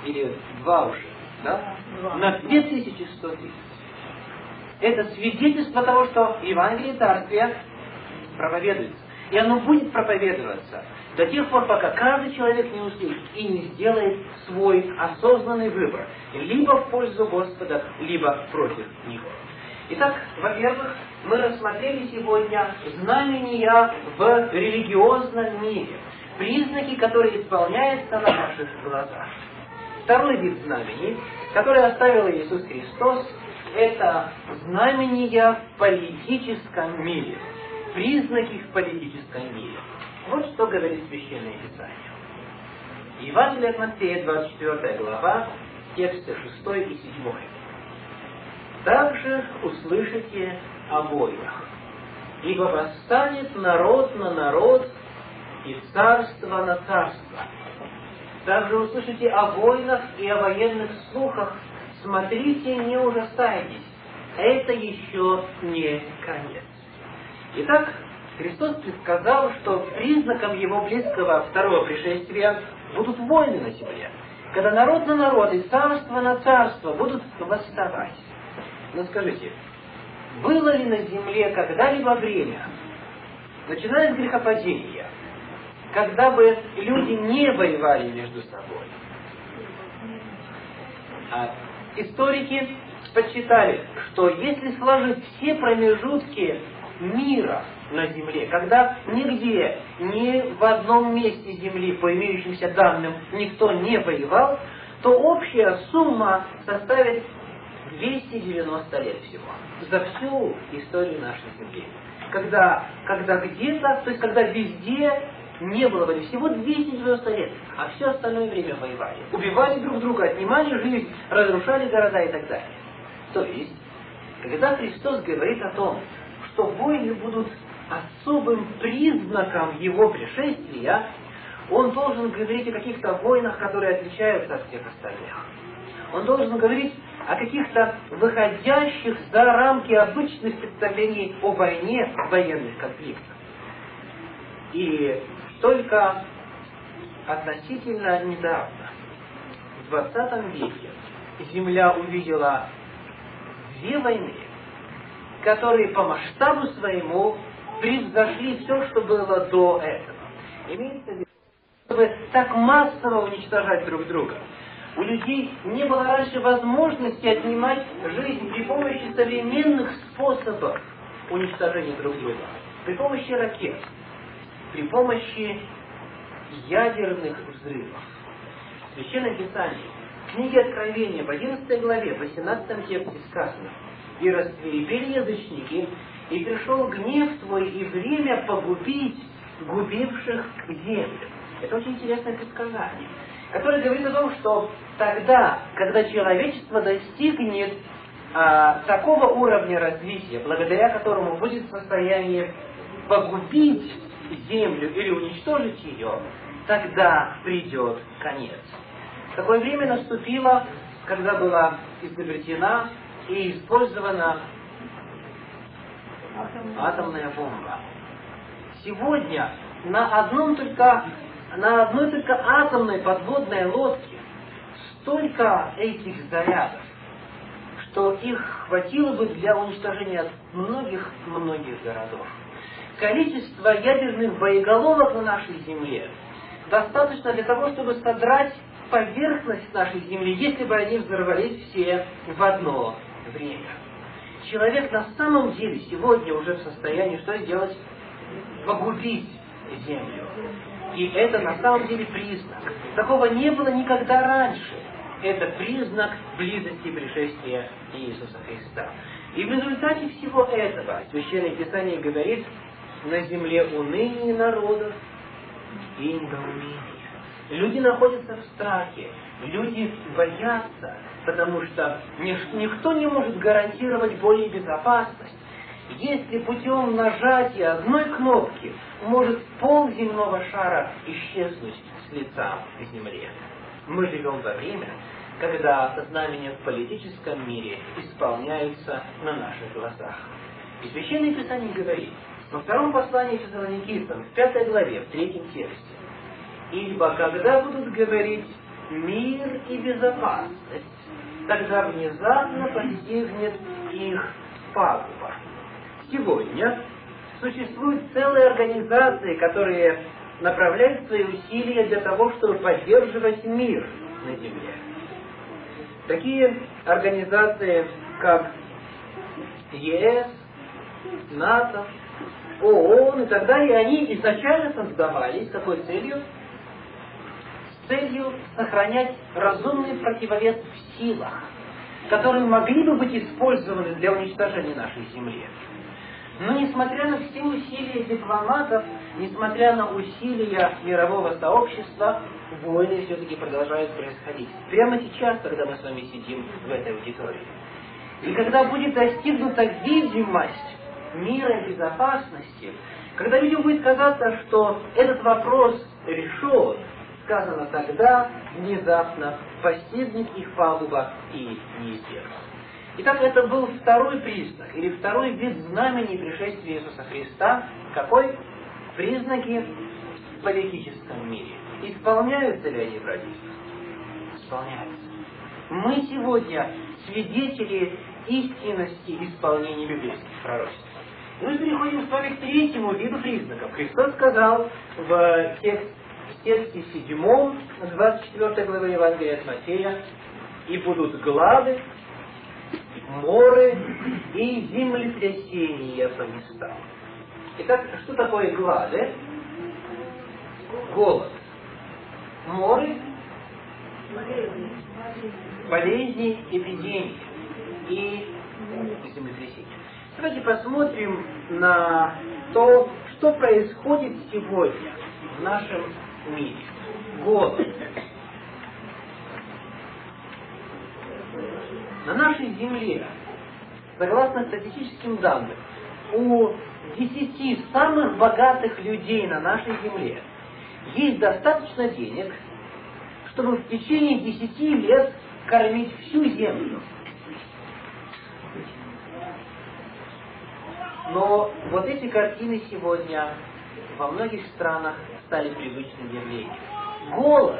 или два уже, да? Два. На две тысячи сто тридцать. Это свидетельство того, что Евангелие Царствия проповедуется. И оно будет проповедоваться до тех пор, пока каждый человек не услышит и не сделает свой осознанный выбор. Либо в пользу Господа, либо против Него. Итак, во-первых, мы рассмотрели сегодня знамения в религиозном мире. Признаки, которые исполняются на наших глазах. Второй вид знамений, который оставил Иисус Христос, это знамения в политическом мире. Признаки в политическом мире. Вот что говорит Священное Писание. Евангелие от Матфея, двадцать четвёртая глава, тексты шестой и седьмой. «Также услышите о войнах, ибо восстанет народ на народ и царство на царство. Также услышите о войнах и о военных слухах. Смотрите, не ужасайтесь, это еще не конец». Итак, Христос предсказал, что признаком Его близкого второго пришествия будут войны на земле, когда народ на народ и царство на царство будут восставать. Но скажите, было ли на земле когда-либо время, начиная с грехопадения, когда бы люди не воевали между собой? А историки подсчитали, что если сложить все промежутки мира на земле, когда нигде, ни в одном месте земли, по имеющимся данным, никто не воевал, то общая сумма составит двести девяносто лет всего за всю историю нашей земли. Когда, когда где-то, то есть когда везде не было войны. Всего двести девяносто лет, а все остальное время воевали. Убивали друг друга, отнимали жизнь, разрушали города и так далее. То есть, когда Христос говорит о том, что войны будут особым признаком Его пришествия, Он должен говорить о каких-то войнах, которые отличаются от всех остальных. Он должен говорить о каких-то выходящих за рамки обычных представлений о войне, военных конфликтах. И только относительно недавно, в двадцатом веке, Земля увидела две войны, которые по масштабу своему превзошли все, что было до этого. Имеется в виду, чтобы так массово уничтожать друг друга. У людей не было раньше возможности отнимать жизнь при помощи современных способов уничтожения друг друга. При помощи ракет, при помощи ядерных взрывов. В Священном Писании, в книге Откровения, в одиннадцатой главе, в восемнадцатом тексте сказано: «И расцвели язычники, и пришел гнев твой, и время погубить губивших землю». Это очень интересное предсказание, которое говорит о том, что тогда, когда человечество достигнет а, такого уровня развития, благодаря которому будет в состоянии погубить землю или уничтожить ее, тогда придет конец. Такое время наступило, когда была изобретена и использована атомная бомба. Сегодня на одном только... На одной только атомной подводной лодке столько этих зарядов, что их хватило бы для уничтожения многих-многих городов. Количество ядерных боеголовок на нашей Земле достаточно для того, чтобы содрать поверхность нашей Земли, если бы они взорвались все в одно время. Человек на самом деле сегодня уже в состоянии что сделать? Погубить Землю. И это на самом деле признак. Такого не было никогда раньше. Это признак близости пришествия Иисуса Христа. И в результате всего этого Священное Писание говорит: на земле уныние народов и недоумение. Люди находятся в страхе, люди боятся, потому что никто не может гарантировать более безопасность. Если путем нажатия одной кнопки может пол земного шара исчезнуть с лица земли. Мы живем во время, когда знамения в политическом мире исполняются на наших глазах. И Священное Писание говорит во втором послании Фессалоникийцам, в пятой главе, в третьем тексте: «Ибо когда будут говорить мир и безопасность, тогда внезапно постигнет их пагуба». Сегодня существуют целые организации, которые направляют свои усилия для того, чтобы поддерживать мир на Земле. Такие организации, как Е С, НАТО, О О Н и так далее, они изначально создавались с такой целью, с целью сохранять разумный противовес в силах, которые могли бы быть использованы для уничтожения нашей Земли. Но несмотря на все усилия дипломатов, несмотря на усилия мирового сообщества, войны все-таки продолжают происходить. Прямо сейчас, когда мы с вами сидим в этой аудитории. И когда будет достигнута видимость мира и безопасности, когда людям будет казаться, что этот вопрос решен, сказано: тогда внезапно постигнет их пагуба и неизбежность. Итак, это был второй признак, или второй вид знамений пришествия Иисуса Христа. Какой? Признаки в политическом мире. Исполняются ли они, братья? Исполняются. Мы сегодня свидетели истинности исполнения библейских пророчеств. Мы переходим с вами к третьему виду признаков. Христос сказал в тексте седьмом, двадцать четвёртой главы Евангелия от Матфея: «И будут глады, моры и землетрясения по местам». Итак, что такое глады? Голод. Моры? Болезни. Болезни, эпидемии и землетрясения. Давайте посмотрим на то, что происходит сегодня в нашем мире. Голод. На нашей земле, согласно статистическим данным, у десяти самых богатых людей на нашей земле есть достаточно денег, чтобы в течение десяти лет кормить всю землю. Но вот эти картины сегодня во многих странах стали привычным явлением. Голод.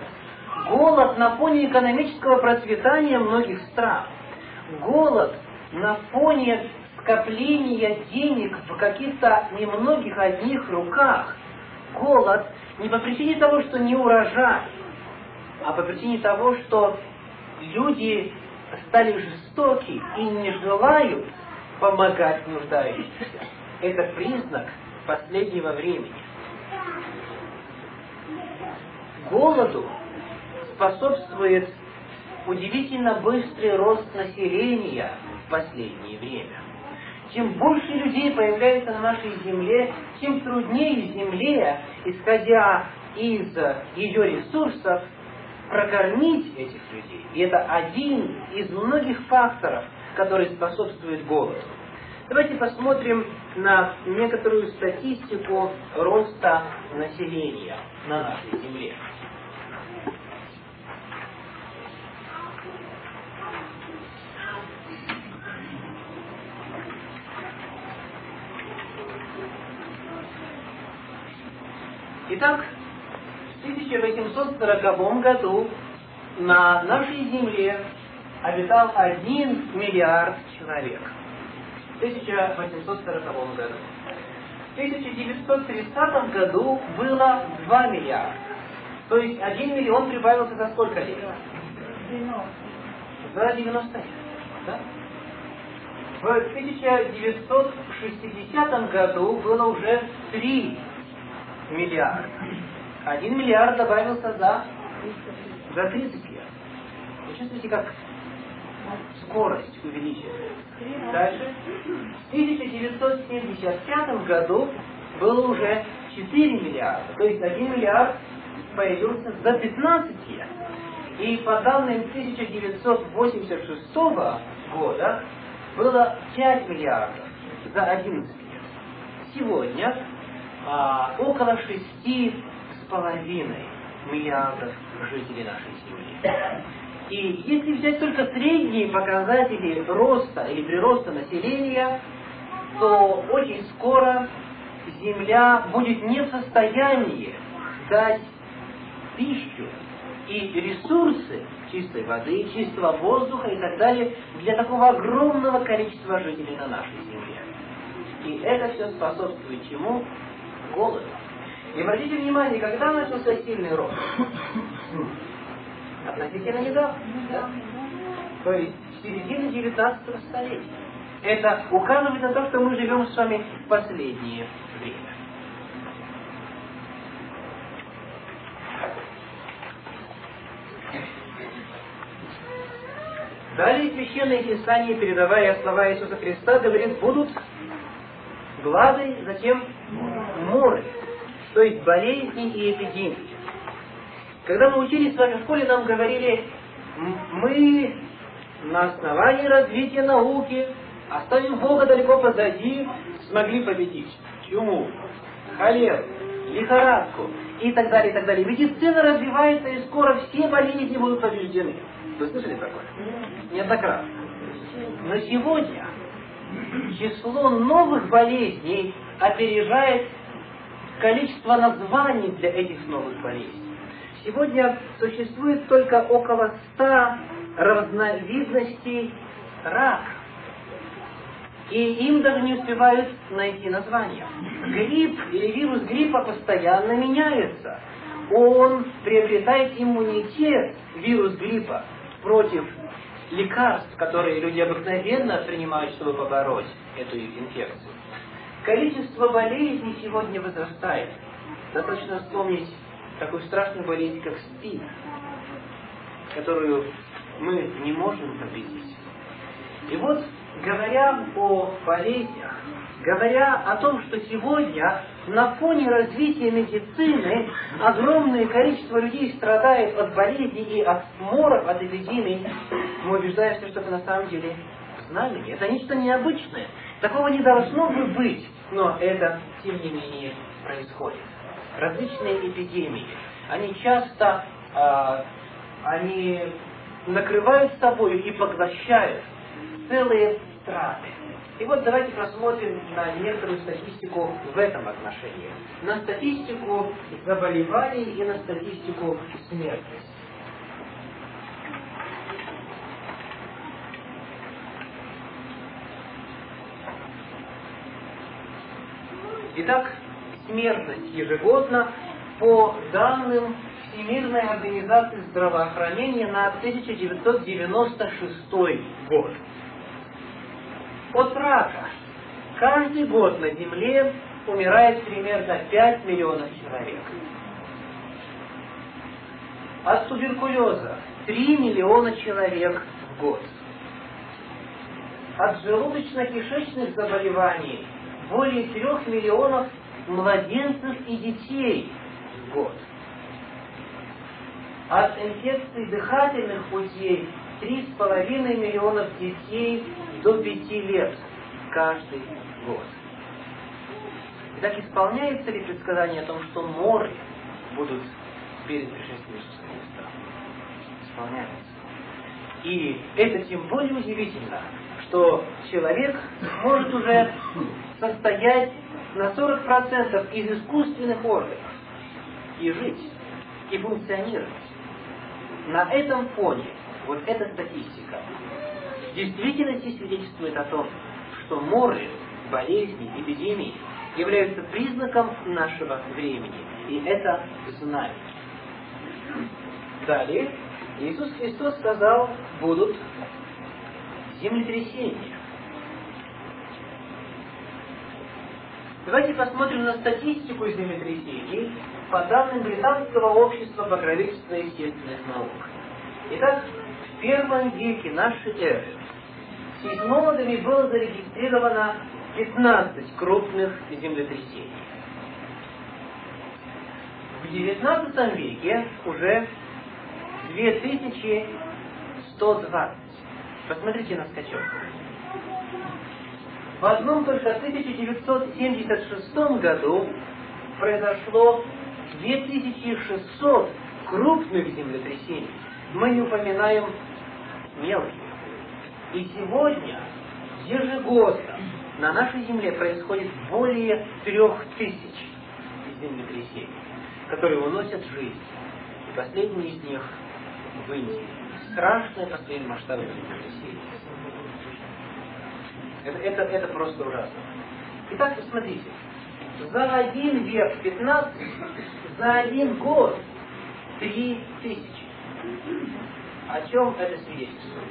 Голод на фоне экономического процветания многих стран. Голод на фоне скопления денег в каких-то немногих одних руках. Голод не по причине того, что не урожай, а по причине того, что люди стали жестоки и не желают помогать нуждающимся. Это признак последнего времени. Голоду способствует удивительно быстрый рост населения в последнее время. Чем больше людей появляется на нашей земле, тем труднее земле, исходя из ее ресурсов, прокормить этих людей. И это один из многих факторов, который способствует голоду. Давайте посмотрим на некоторую статистику роста населения на нашей земле. Итак, в тысяча восемьсот сороковом году на нашей земле обитал один миллиард человек. В тысяча восемьсот сороковом году. В тысяча девятьсот тридцатом году было два миллиарда. То есть один миллион прибавился за сколько лет? За девяносто лет. Да? В тысяча девятьсот шестидесятом году было уже три миллиарда. Один миллиард добавился за, за тридцать лет. Вы чувствуете, как скорость увеличивается. Дальше. В тысяча девятьсот семьдесят пятом году было уже четыре миллиарда. То есть один миллиард появился за пятнадцать лет. И по данным тысяча девятьсот восемьдесят шестого года было пять миллиардов за одиннадцать лет. Сегодня А, около шести с половиной миллиардов жителей нашей земли. И если взять только средние показатели роста или прироста населения, то очень скоро Земля будет не в состоянии дать пищу и ресурсы чистой воды, чистого воздуха и так далее для такого огромного количества жителей на нашей земле. И это все способствует чему? Голод. И обратите внимание, когда начался сильный рост? Относительно недавно. Да? То есть в середине девятнадцатого столетия. Это указывает на то, что мы живем с вами в последнее время. Далее Священное Писание, передавая слова Иисуса Христа, говорит, будут глады, затем моры, то есть болезни и эпидемии. Когда мы учились с вами в школе, нам говорили, мы на основании развития науки оставим Бога далеко позади, смогли победить чуму, холеру, лихорадку и так далее, и так далее. Медицина развивается, и скоро все болезни будут побеждены. Вы слышали такое? Неоднократно. Но сегодня число новых болезней опережает количество названий для этих новых болезней. Сегодня существует только около ста разновидностей рака. И им даже не успевают найти названия. Грипп или вирус гриппа постоянно меняется. Он приобретает иммунитет, вирус гриппа, против лекарств, которые люди обыкновенно принимают, чтобы побороть эту инфекцию. Количество болезней сегодня возрастает. Достаточно вспомнить такую страшную болезнь, как СПИД, которую мы не можем победить. И вот, говоря о болезнях, говоря о том, что сегодня на фоне развития медицины огромное количество людей страдает от болезней и от морок, от эпидемий, мы убеждаемся, что это на самом деле знамение. Это нечто необычное. Такого не должно бы быть, но это, тем не менее, происходит. Различные эпидемии, они часто э, они накрывают собой и поглощают целые страты. И вот давайте посмотрим на некоторую статистику в этом отношении. На статистику заболеваний и на статистику смертности. Итак, смертность ежегодно по данным Всемирной организации здравоохранения на тысяча девятьсот девяносто шестой год. От рака. Каждый год на Земле умирает примерно пять миллионов человек. От туберкулеза три миллиона человек в год. От желудочно-кишечных заболеваний более трёх миллионов младенцев и детей в год. От инфекций дыхательных путей три с половиной миллионов детей до пяти лет каждый год. Итак, исполняется ли предсказание о том, что моры будут перед пришествием Иисуса Христа? Исполняется. И это тем более удивительно, что человек может уже состоять на сорок процентов из искусственных органов и жить, и функционировать. На этом фоне вот эта статистика в действительности свидетельствует о том, что моры, болезни, эпидемии являются признаком нашего времени. И это знамение. Далее, Иисус Христос сказал, будут землетрясения. Давайте посмотрим на статистику землетрясений по данным Британского общества покровительства естественных наук. Итак, в первом веке нашей эры сейсмологами было зарегистрировано пятнадцать крупных землетрясений. В девятнадцатом веке уже две тысячи сто двадцать. Посмотрите на скачок. В одном только тысяча девятьсот семьдесят шестом году произошло две тысячи шестьсот крупных землетрясений. Мы не упоминаем мелких. И сегодня ежегодно на нашей Земле происходит более трех тысяч землетрясений, которые уносят жизнь. И последний из них в Индии. Страшное по своим масштабам землетрясение. Это, это, это просто ужасно. Итак, посмотрите. За один век пятнадцать, за один год три тысячи. О чем это свидетельствует?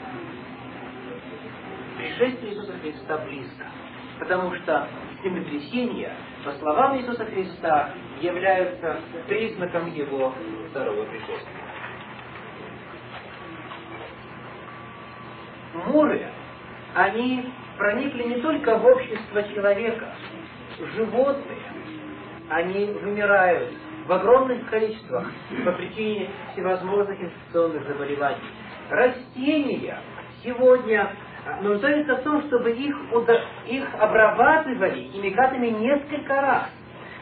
Пришествие Иисуса Христа близко. Потому что землетрясения, по словам Иисуса Христа, являются признаком Его второго пришествия. Моры, они проникли не только в общество человека. Животные, они вымирают в огромных количествах по причине всевозможных инфекционных заболеваний. Растения сегодня нуждаются в том, чтобы их, их обрабатывали химикатами несколько раз,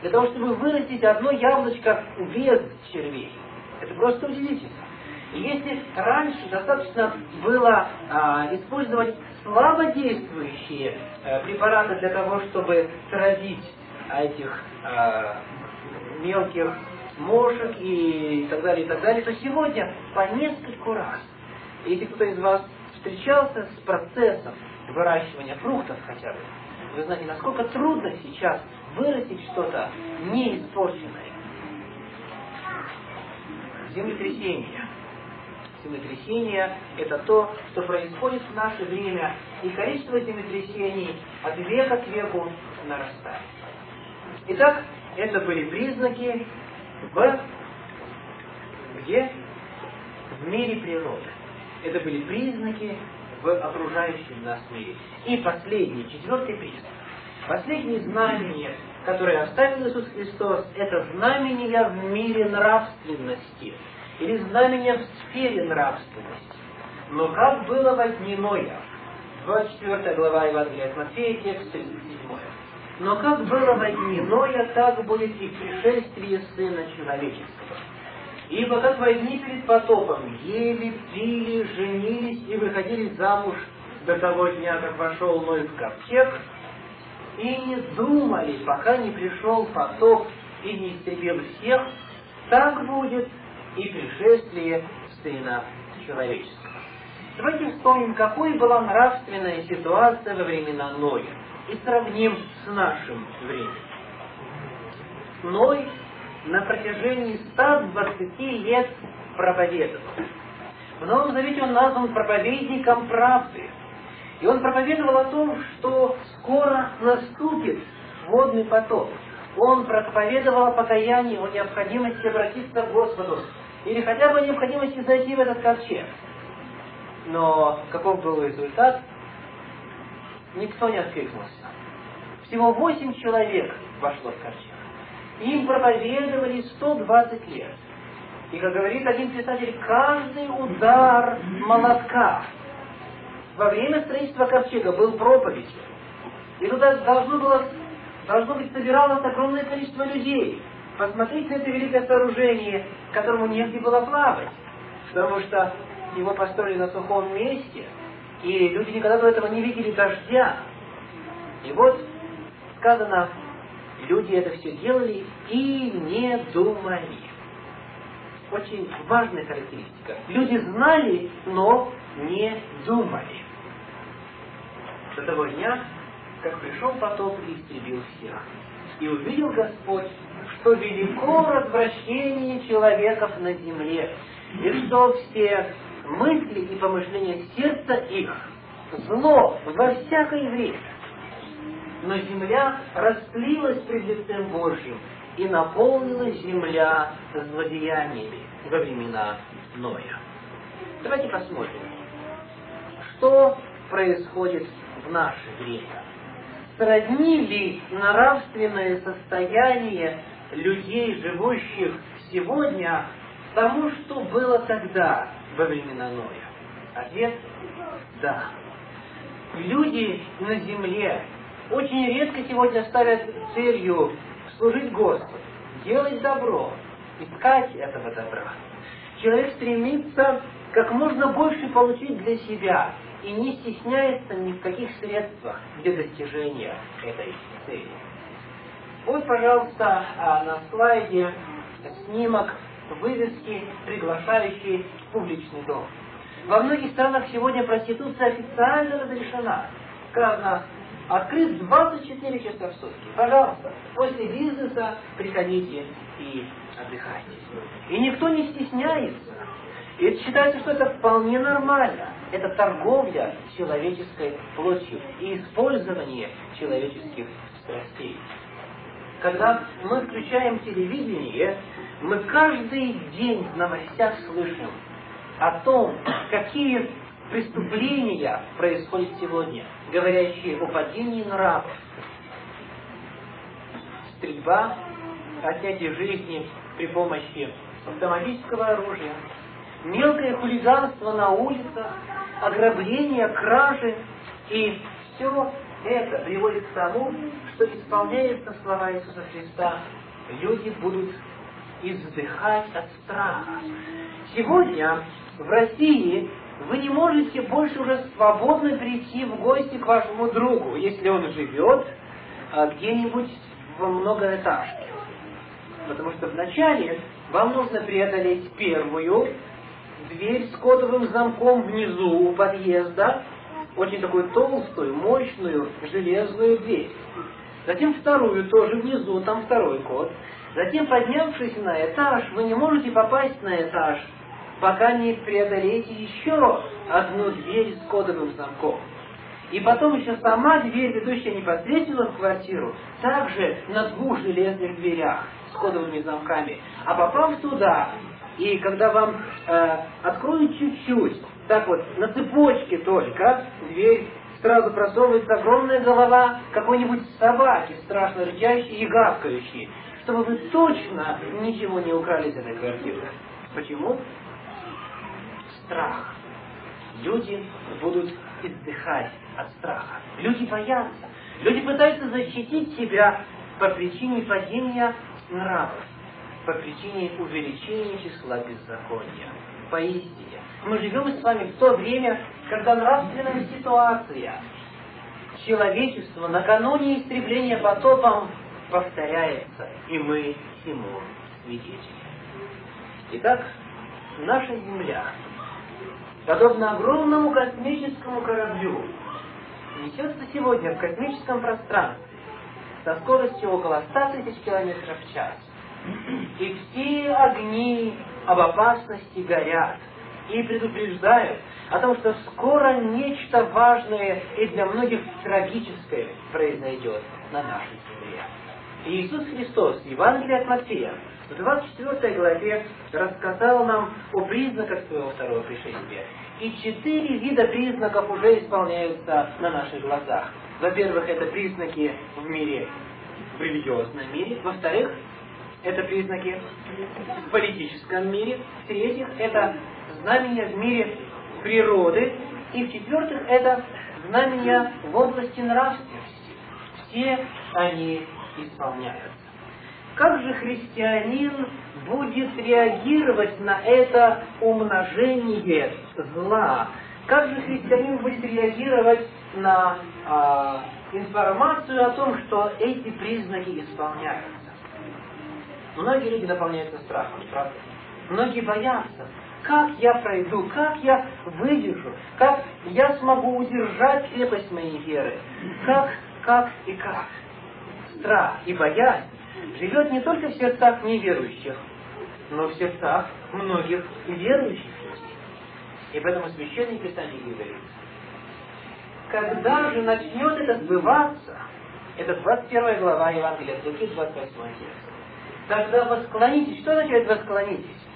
для того, чтобы вырастить одно яблочко без червей. Это просто удивительно. Если раньше достаточно было а, использовать слабодействующие а, препараты для того, чтобы травить этих а, мелких мошек и так далее, и так далее, то сегодня по нескольку раз. Если кто-то из вас встречался с процессом выращивания фруктов хотя бы, вы знаете, насколько трудно сейчас вырастить что-то неиспорченное. Землетрясение. Землетрясение – это то, что происходит в наше время, и количество землетрясений от века к веку нарастает. Итак, это были признаки в, где? В мире природы. Это были признаки в окружающем нас мире. И последний, четвертый признак. Последнее знамение, которое оставил Иисус Христос, это знамение в мире нравственности или знамение в сфере нравственности. Но как было во дни Ноя, двадцать четвёртая глава Евангелия от Матфея, текст тридцать седьмой. Но как было во дни Ноя, так будет и пришествие Сына Человеческого. Ибо как во дни перед потопом ели, пили, женились и выходили замуж до того дня, как вошел Ной в ковчег, и не думали, пока не пришел потоп и не истребил всех, так будет и пришествие Сына Человеческого. Давайте вспомним, какой была нравственная ситуация во времена Ноя, и сравним с нашим временем. Ной на протяжении ста двадцати лет проповедовал. В Новом Завете он назван проповедником правды. И он проповедовал о том, что скоро наступит водный поток. Он проповедовал о покаянии, о необходимости обратиться к Господу, или хотя бы о необходимости зайти в этот ковчег. Но каков был результат? Никто не откликнулся. Всего восемь человек вошло в ковчег. Им проповедовали сто двадцать лет. И, как говорит один писатель, каждый удар молотка во время строительства ковчега был проповедью. И туда должно было, должно быть, собиралось огромное количество людей. Посмотрите на это великое сооружение, которому негде было плавать, потому что его построили на сухом месте, и люди никогда до этого не видели дождя. И вот сказано, люди это все делали и не думали. Очень важная характеристика. Люди знали, но не думали. До того дня, как пришел потоп и истребил всех. И увидел Господь, что велико развращение человеков на земле, и что все мысли и помышления сердца их зло во всякое время. Но земля расплилась пред лицем Божьим, и наполнила земля злодеяниями во времена Ноя. Давайте посмотрим, что происходит в наше время. Сродни ли нравственное состояние людей, живущих сегодня, тому, что было тогда, во времена Ноя? Ответ – да. Люди на земле очень редко сегодня ставят целью служить Господу, делать добро, искать этого добра. Человек стремится как можно больше получить для себя и не стесняется ни в каких средствах для достижения этой цели. Вот, пожалуйста, на слайде снимок вывески, приглашающие в публичный дом. Во многих странах сегодня проституция официально разрешена. Сказано, открыт двадцать четыре часа в сутки. Пожалуйста, после бизнеса приходите и отдыхайте. И никто не стесняется. И считается, что это вполне нормально. Это торговля человеческой плотью и использование человеческих страстей. Когда мы включаем телевидение, мы каждый день в новостях слышим о том, какие преступления происходят сегодня, говорящие о падении нравов. Стрельба, отнятие жизни при помощи автоматического оружия, мелкое хулиганство на улицах, ограбления, кражи. И все это приводит к тому, что исполняются слова Иисуса Христа. Люди будут издыхать от страха. Сегодня в России вы не можете больше уже свободно прийти в гости к вашему другу, если он живет а, где-нибудь в многоэтажке. Потому что вначале вам нужно преодолеть первую дверь с кодовым замком внизу у подъезда, очень такую толстую, мощную, железную дверь. Затем вторую тоже внизу, там второй код. Затем, поднявшись на этаж, вы не можете попасть на этаж, пока не преодолеете еще одну дверь с кодовым замком. И потом еще сама дверь, ведущая непосредственно в квартиру, также на двух железных дверях с кодовыми замками. А попав туда, и когда вам э, откроют чуть-чуть, так вот, на цепочке только, дверь с сразу просовывается огромная голова какой-нибудь собаки, страшно рычащей и гавкающей, чтобы вы точно ничего не украли из этой квартиры. Почему? Страх. Люди будут издыхать от страха. Люди боятся. Люди пытаются защитить себя по причине падения нравов, по причине увеличения числа беззакония. Поистине. Мы живем с вами в то время, когда нравственная ситуация человечества накануне истребления потопом повторяется, и мы всему свидетели. Итак, наша Земля, подобно огромному космическому кораблю, несется сегодня в космическом пространстве со скоростью около ста тысяч километров в час. И все огни об опасности горят и предупреждают о том, что скоро нечто важное и для многих трагическое произойдет на нашей земле. И Иисус Христос, Евангелие от Матфея, в двадцать четвёртой главе рассказал нам о признаках своего второго пришествия. И четыре вида признаков уже исполняются на наших глазах. Во-первых, это признаки в мире, в религиозном мире. Во-вторых, это признаки в политическом мире. В-третьих, это знамения в мире природы. И в-четвертых, это знамения в области нравственности. Все они исполняются. Как же христианин будет реагировать на это умножение зла? Как же христианин будет реагировать на э, информацию о том, что эти признаки исполняются? Многие люди наполняются страхом, правда? Многие боятся. Как я пройду? Как я выдержу? Как я смогу удержать крепость моей веры? Как, как и как? Страх и боязнь живет не только в сердцах неверующих, но в сердцах многих верующих. И поэтому Священное Писание говорит: когда же начнет это сбываться, это двадцать первая глава Евангелия от Луки, двадцать восьмой текст. Тогда восклонитесь. Что означает восклонитесь?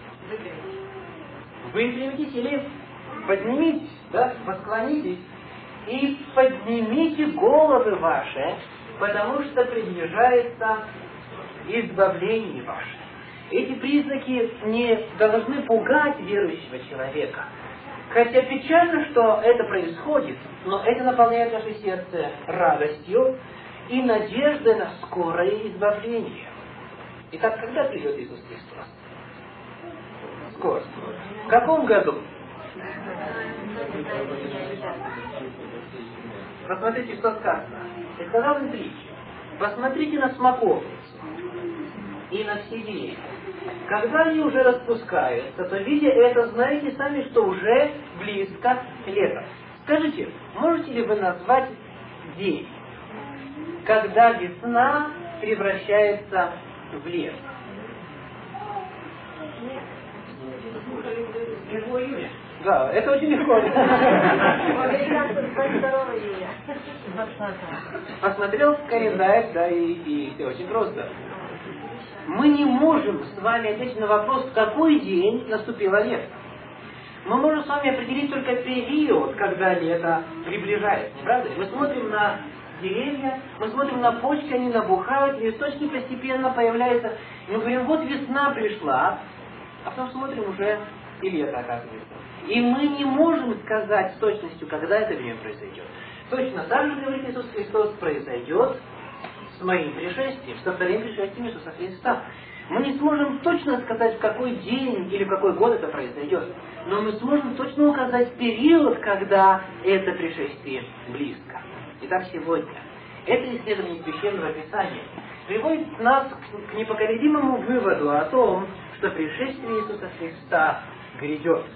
Выпрямитесь или поднимитесь, да? Восклонитесь и поднимите головы ваши, потому что приближается избавление ваше. Эти признаки не должны пугать верующего человека. Хотя печально, что это происходит, но это наполняет наше сердце радостью и надеждой на скорое избавление. Итак, когда придет Иисус Христос? Скоро. В каком году? Посмотрите, что сказано. И сказал им притчу: посмотрите на смоковницу и на все деревья. Когда они уже распускаются, то, видя это, знаете сами, что уже близко лето. Скажите, можете ли вы назвать день, когда весна превращается в лес? Нет. Да, это очень легко. Посмотрел в календарь, да, и, и все очень просто. Мы не можем с вами ответить на вопрос, в какой день наступило лето. Мы можем с вами определить только период, когда лето приближается, не правда? Мы смотрим на деревья, мы смотрим на почки, они набухают, листочки постепенно появляются. Мы говорим, вот весна пришла, а потом смотрим, уже и лето оказывается. И мы не можем сказать с точностью, когда это время произойдет. Точно так же, говорит Иисус Христос, произойдет с моим пришествием, со вторым пришествием Иисуса Христа. Мы не сможем точно сказать, в какой день или в какой год это произойдет, но мы сможем точно указать период, когда это пришествие близко. Итак, сегодня это исследование Священного Писания приводит нас к непоколебимому выводу о том, что пришествие Иисуса Христа грядет.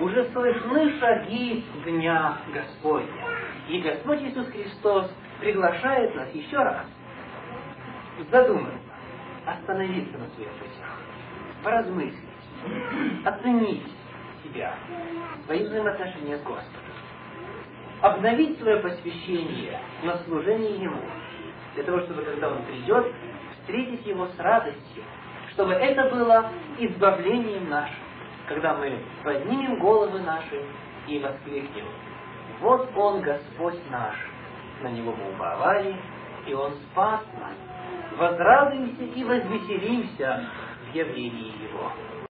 Уже слышны шаги дня Господня. И Господь Иисус Христос приглашает нас еще раз задуматься, остановиться на своих путях, поразмыслить, оценить себя, свои взаимоотношения с Господом, обновить свое посвящение на служение Ему, для того, чтобы, когда Он придет, встретить Его с радостью, чтобы это было избавлением нашим, когда мы поднимем головы наши и воскликнем: Вот Он, Господь наш, на Него мы уповали, и Он спас нас. Возрадуемся и возвеселимся в явлении Его.